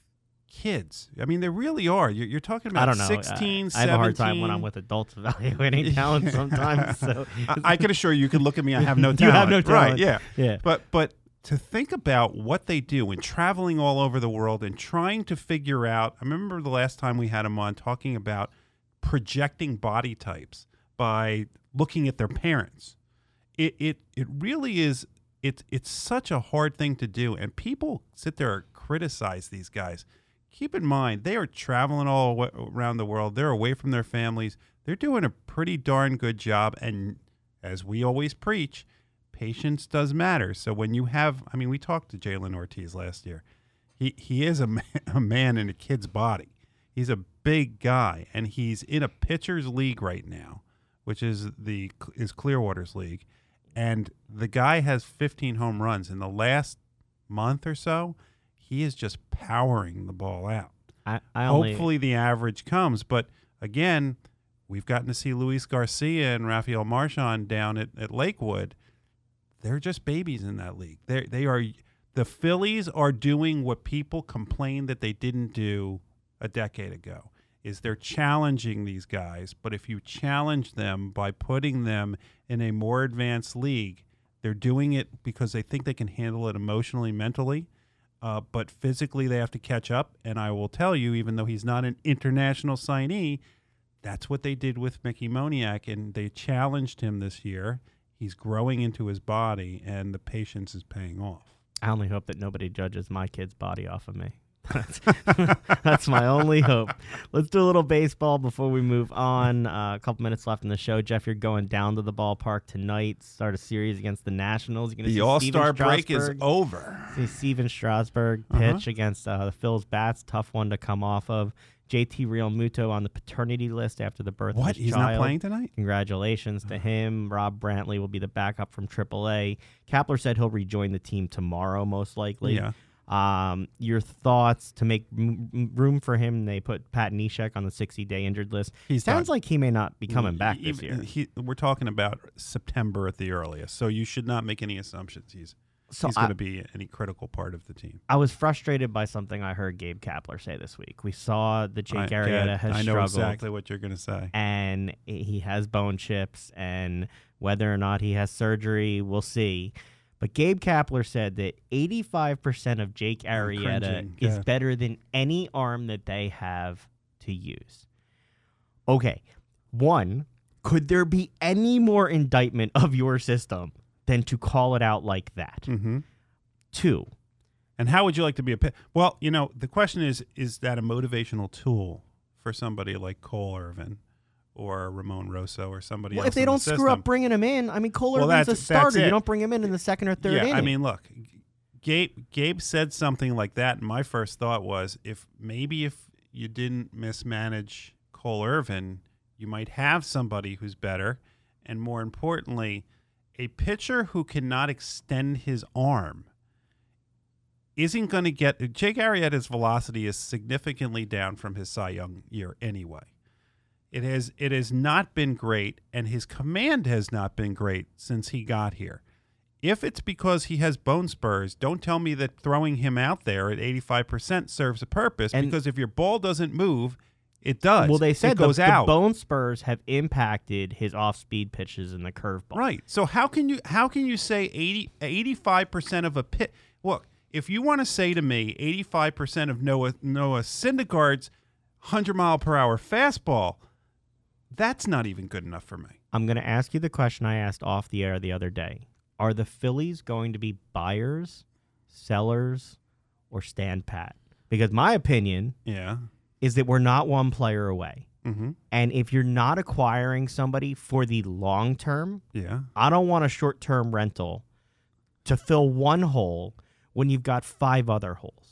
kids. I mean, they really are. You're talking about 16, 17. I have a hard time when I'm with adults evaluating talent sometimes. So I can assure you can look at me. I have no talent. You have no talent. Right, yeah. But to think about what they do and traveling all over the world and trying to figure out, I remember the last time we had him on talking about projecting body types by looking at their parents. It really is, it's such a hard thing to do. And people sit there and criticize these guys. Keep in mind, they are traveling all around the world. They're away from their families. They're doing a pretty darn good job. And as we always preach, patience does matter. So when you have, I mean, we talked to Jalen Ortiz last year. He is a man in a kid's body. He's a big guy, and he's in a pitcher's league right now, which is Clearwater's league. And the guy has 15 home runs. In the last month or so, he is just powering the ball out. Hopefully the average comes. But, again, we've gotten to see Luis Garcia and Rafael Marchand down at Lakewood. They're just babies in that league. The Phillies are doing what people complained that they didn't do a decade ago, is they're challenging these guys. But if you challenge them by putting them in a more advanced league, they're doing it because they think they can handle it emotionally, mentally. But physically, they have to catch up. And I will tell you, even though he's not an international signee, that's what they did with Mickey Moniak, and they challenged him this year. He's growing into his body, and the patience is paying off. I only hope that nobody judges my kid's body off of me. That's my only hope. Let's do a little baseball before we move on. A couple minutes left in the show. Jeff, you're going down to the ballpark tonight. Start a series against the Nationals. You're the All-Star break is over. See Steven Strasburg pitch against the Phil's bats. Tough one to come off of. JT Realmuto on the paternity list after the birth of his child. What? He's not playing tonight? Congratulations to him. Rob Brantley will be the backup from AAA. Kapler said he'll rejoin the team tomorrow, most likely. Yeah. Your thoughts to make room for him? They put Pat Neshek on the 60-day injured list. Sounds like he may not be coming back this year. We're talking about September at the earliest, so you should not make any assumptions. He's going to be any critical part of the team. I was frustrated by something I heard Gabe Kapler say this week. We saw that Jake Arrieta has struggled. I know exactly what you're going to say. And he has bone chips, and whether or not he has surgery, we'll see. But Gabe Kapler said that 85% of Jake Arrieta is better than any arm that they have to use. Okay, one, could there be any more indictment of your system than to call it out like that? Mm-hmm. Two. And how would you like to be a pitcher? Well, you know, the question is that a motivational tool for somebody like Cole Irvin or Ramon Rosso or somebody else? Well, if they don't screw up bringing him in, I mean, Cole Irvin's a starter. You don't bring him in the second or third inning. Yeah, I mean, look, Gabe said something like that, and my first thought was if you didn't mismanage Cole Irvin, you might have somebody who's better, and more importantly, a pitcher who cannot extend his arm isn't going to get – Jake Arrieta's velocity is significantly down from his Cy Young year anyway. It has not been great, and his command has not been great since he got here. If it's because he has bone spurs, don't tell me that throwing him out there at 85% serves a purpose, because if your ball doesn't move, it does. Well, they said the bone spurs have impacted his off-speed pitches and the curveball. Right. So how can you say 85% of a pitch? Look, if you want to say to me 85% of Noah Syndergaard's 100-mile-per-hour fastball, that's not even good enough for me. I'm going to ask you the question I asked off the air the other day. Are the Phillies going to be buyers, sellers, or stand pat? Because my opinion is that we're not one player away. Mm-hmm. And if you're not acquiring somebody for the long term, I don't want a short-term rental to fill one hole when you've got five other holes.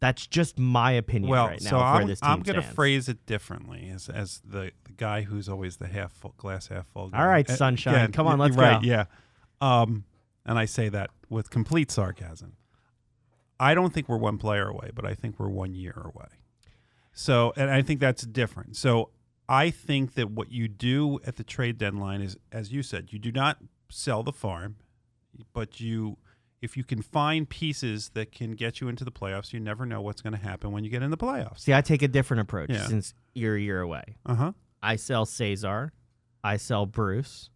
That's just my opinion right now. I'm going to phrase it differently as the guy who's always the glass half full guy. All right, sunshine. Come on, let's go. Right, yeah. And I say that with complete sarcasm. I don't think we're one player away, but I think we're 1 year away. So, and I think that's different. So I think that what you do at the trade deadline is, as you said, you do not sell the farm, but you... If you can find pieces that can get you into the playoffs, you never know what's going to happen when you get in the playoffs. See, I take a different approach since you're a year away. I sell Cesar. I sell Bruce.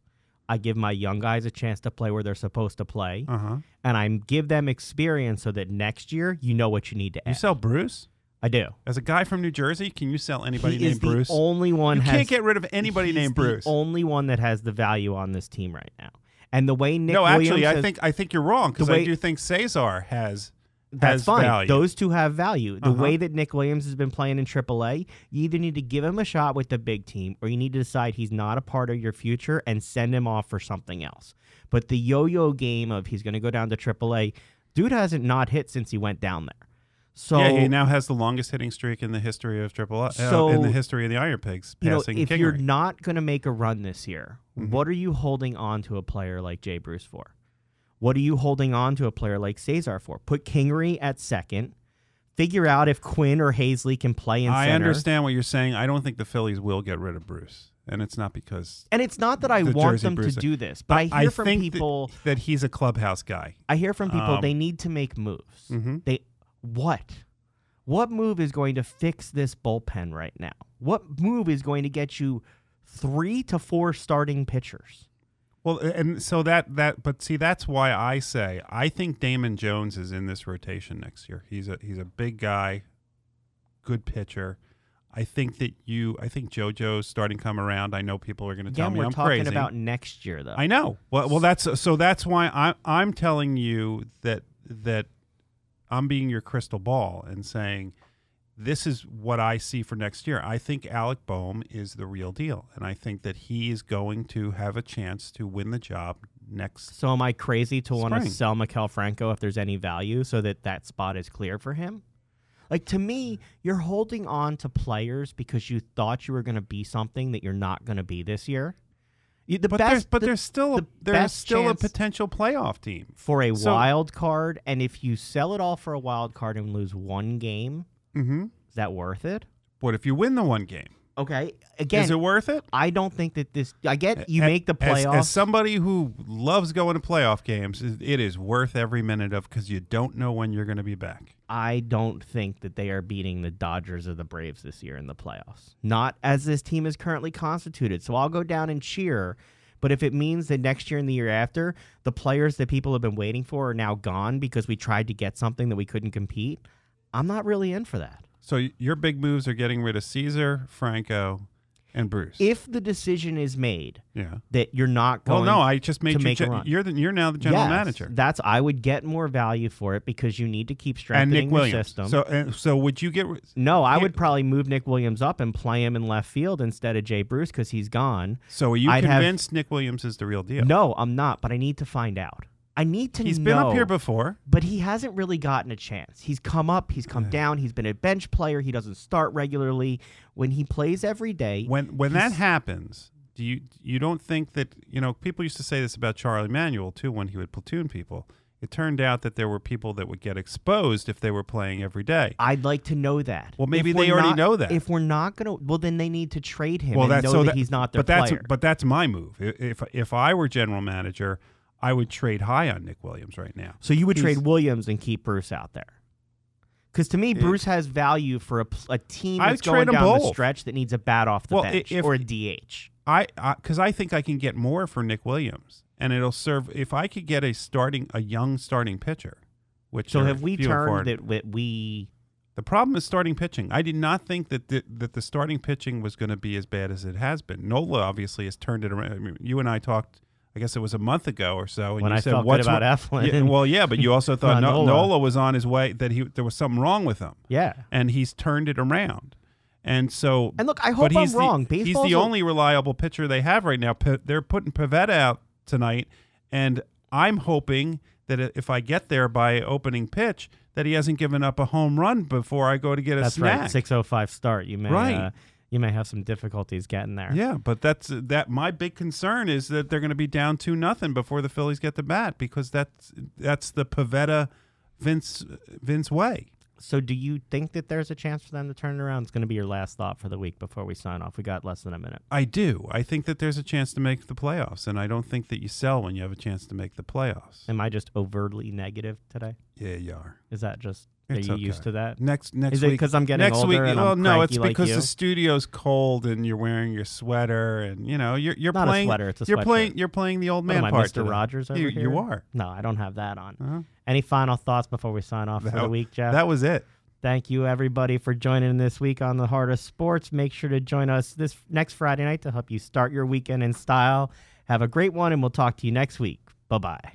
I give my young guys a chance to play where they're supposed to play. And I give them experience so that next year you know what you need to add. You sell Bruce? I do. As a guy from New Jersey, can you sell anybody named Bruce? He's the only one. You can't get rid of anybody named Bruce. He's the only one that has the value on this team right now. And the way Nick Williams I think you're wrong, because I do think Cesar has fine. Value. Those two have value. The way that Nick Williams has been playing in AAA, you either need to give him a shot with the big team, or you need to decide he's not a part of your future and send him off for something else. But the yo-yo game of he's going to go down to AAA, dude hasn't not hit since he went down there. So yeah, he now has the longest hitting streak in the history of Triple-A, in the history of the Iron Pigs, passing Kingery. If you're not going to make a run this year, what are you holding on to a player like Jay Bruce for? What are you holding on to a player like Cesar for? Put Kingery at second. Figure out if Quinn or Hazley can play in center. I understand what you're saying. I don't think the Phillies will get rid of Bruce. And it's not because... And it's not that I want them to do this, but I hear from people... That he's a clubhouse guy. I hear from people they need to make moves. What move is going to fix this bullpen right now? What move is going to get you 3 to 4 starting pitchers? Well, and so but see, that's why I say I think Damon Jones is in this rotation next year. He's a big guy, good pitcher. I think JoJo's starting to come around. I know people are going to tell me I'm crazy. We're talking about next year, though. I know. Well, that's why I'm telling you that I'm being your crystal ball and saying this is what I see for next year. I think Alec Boehm is the real deal, and I think that he is going to have a chance to win the job next. So am I crazy to want to sell Mikel Franco if there's any value so that spot is clear for him? Like, to me, you're holding on to players because you thought you were going to be something that you're not going to be this year. There's still a potential playoff team for a wild card, and if you sell it all for a wild card and lose one game, is that worth it? What if you win the one game? Okay, again, is it worth it? I don't think that this. I get you make the playoffs. As somebody who loves going to playoff games, it is worth every minute of because you don't know when you're going to be back. I don't think that they are beating the Dodgers or the Braves this year in the playoffs. Not as this team is currently constituted. So I'll go down and cheer. But if it means that next year and the year after, the players that people have been waiting for are now gone because we tried to get something that we couldn't compete, I'm not really in for that. So your big moves are getting rid of Cesar, Franco, and Bruce. If the decision is made that you're not going to I just made you you're now the general manager. That's I would get more value for it because you need to keep strengthening the system. So would you get I would probably move Nick Williams up and play him in left field instead of Jay Bruce because he's gone. So are you convinced Nick Williams is the real deal? No, I'm not, but I need to find out. I need to know. He's been up here before. But he hasn't really gotten a chance. He's come up. He's come down. He's been a bench player. He doesn't start regularly. When he plays every day. When that happens, do you don't think that, people used to say this about Charlie Manuel, too, when he would platoon people. It turned out that there were people that would get exposed if they were playing every day. I'd like to know that. Well, maybe they already know that. If we're not going to, then they need to trade him and know that he's not their player. But that's my move. If I were general manager, I would trade high on Nick Williams right now. So you would trade Williams and keep Bruce out there? Because to me, Bruce has value for a team that's going down the stretch that needs a bat off the bench or a DH. Because I think I can get more for Nick Williams, and it'll serve if I could get a young starting pitcher. Which so have we turned that we? The problem is starting pitching. I did not think that the starting pitching was going to be as bad as it has been. Nola obviously has turned it around. I mean, you and I talked. I guess it was a month ago or so. And when you said, "What's about Eflin?" Yeah, well, yeah, but you also thought Nola was on his way, that there was something wrong with him. Yeah. And he's turned it around. And so... And look, I hope I'm wrong. He's the only reliable pitcher they have right now. They're putting Pivetta out tonight, and I'm hoping that if I get there by opening pitch, that he hasn't given up a home run before I go to get a snack. That's right, 6:05 start. You may have some difficulties getting there. Yeah, but that's my big concern is that they're going to be down 2-0 before the Phillies get the bat because that's the Pivetta Vince way. So do you think that there's a chance for them to turn it around? It's going to be your last thought for the week before we sign off. We got less than a minute. I do. I think that there's a chance to make the playoffs, and I don't think that you sell when you have a chance to make the playoffs. Am I just overtly negative today? Yeah, you are. Is that just... Are you used to that? Next is it because I'm getting older? It's because the studio's cold and you're wearing your sweater and you're not playing a sweater. It's a sweater. You're playing the old man part. Mr. Rogers over here. You are. No, I don't have that on. Uh-huh. Any final thoughts before we sign off for the week, Jeff? That was it. Thank you everybody for joining this week on the Heart of Sports. Make sure to join us this next Friday night to help you start your weekend in style. Have a great one, and we'll talk to you next week. Bye bye.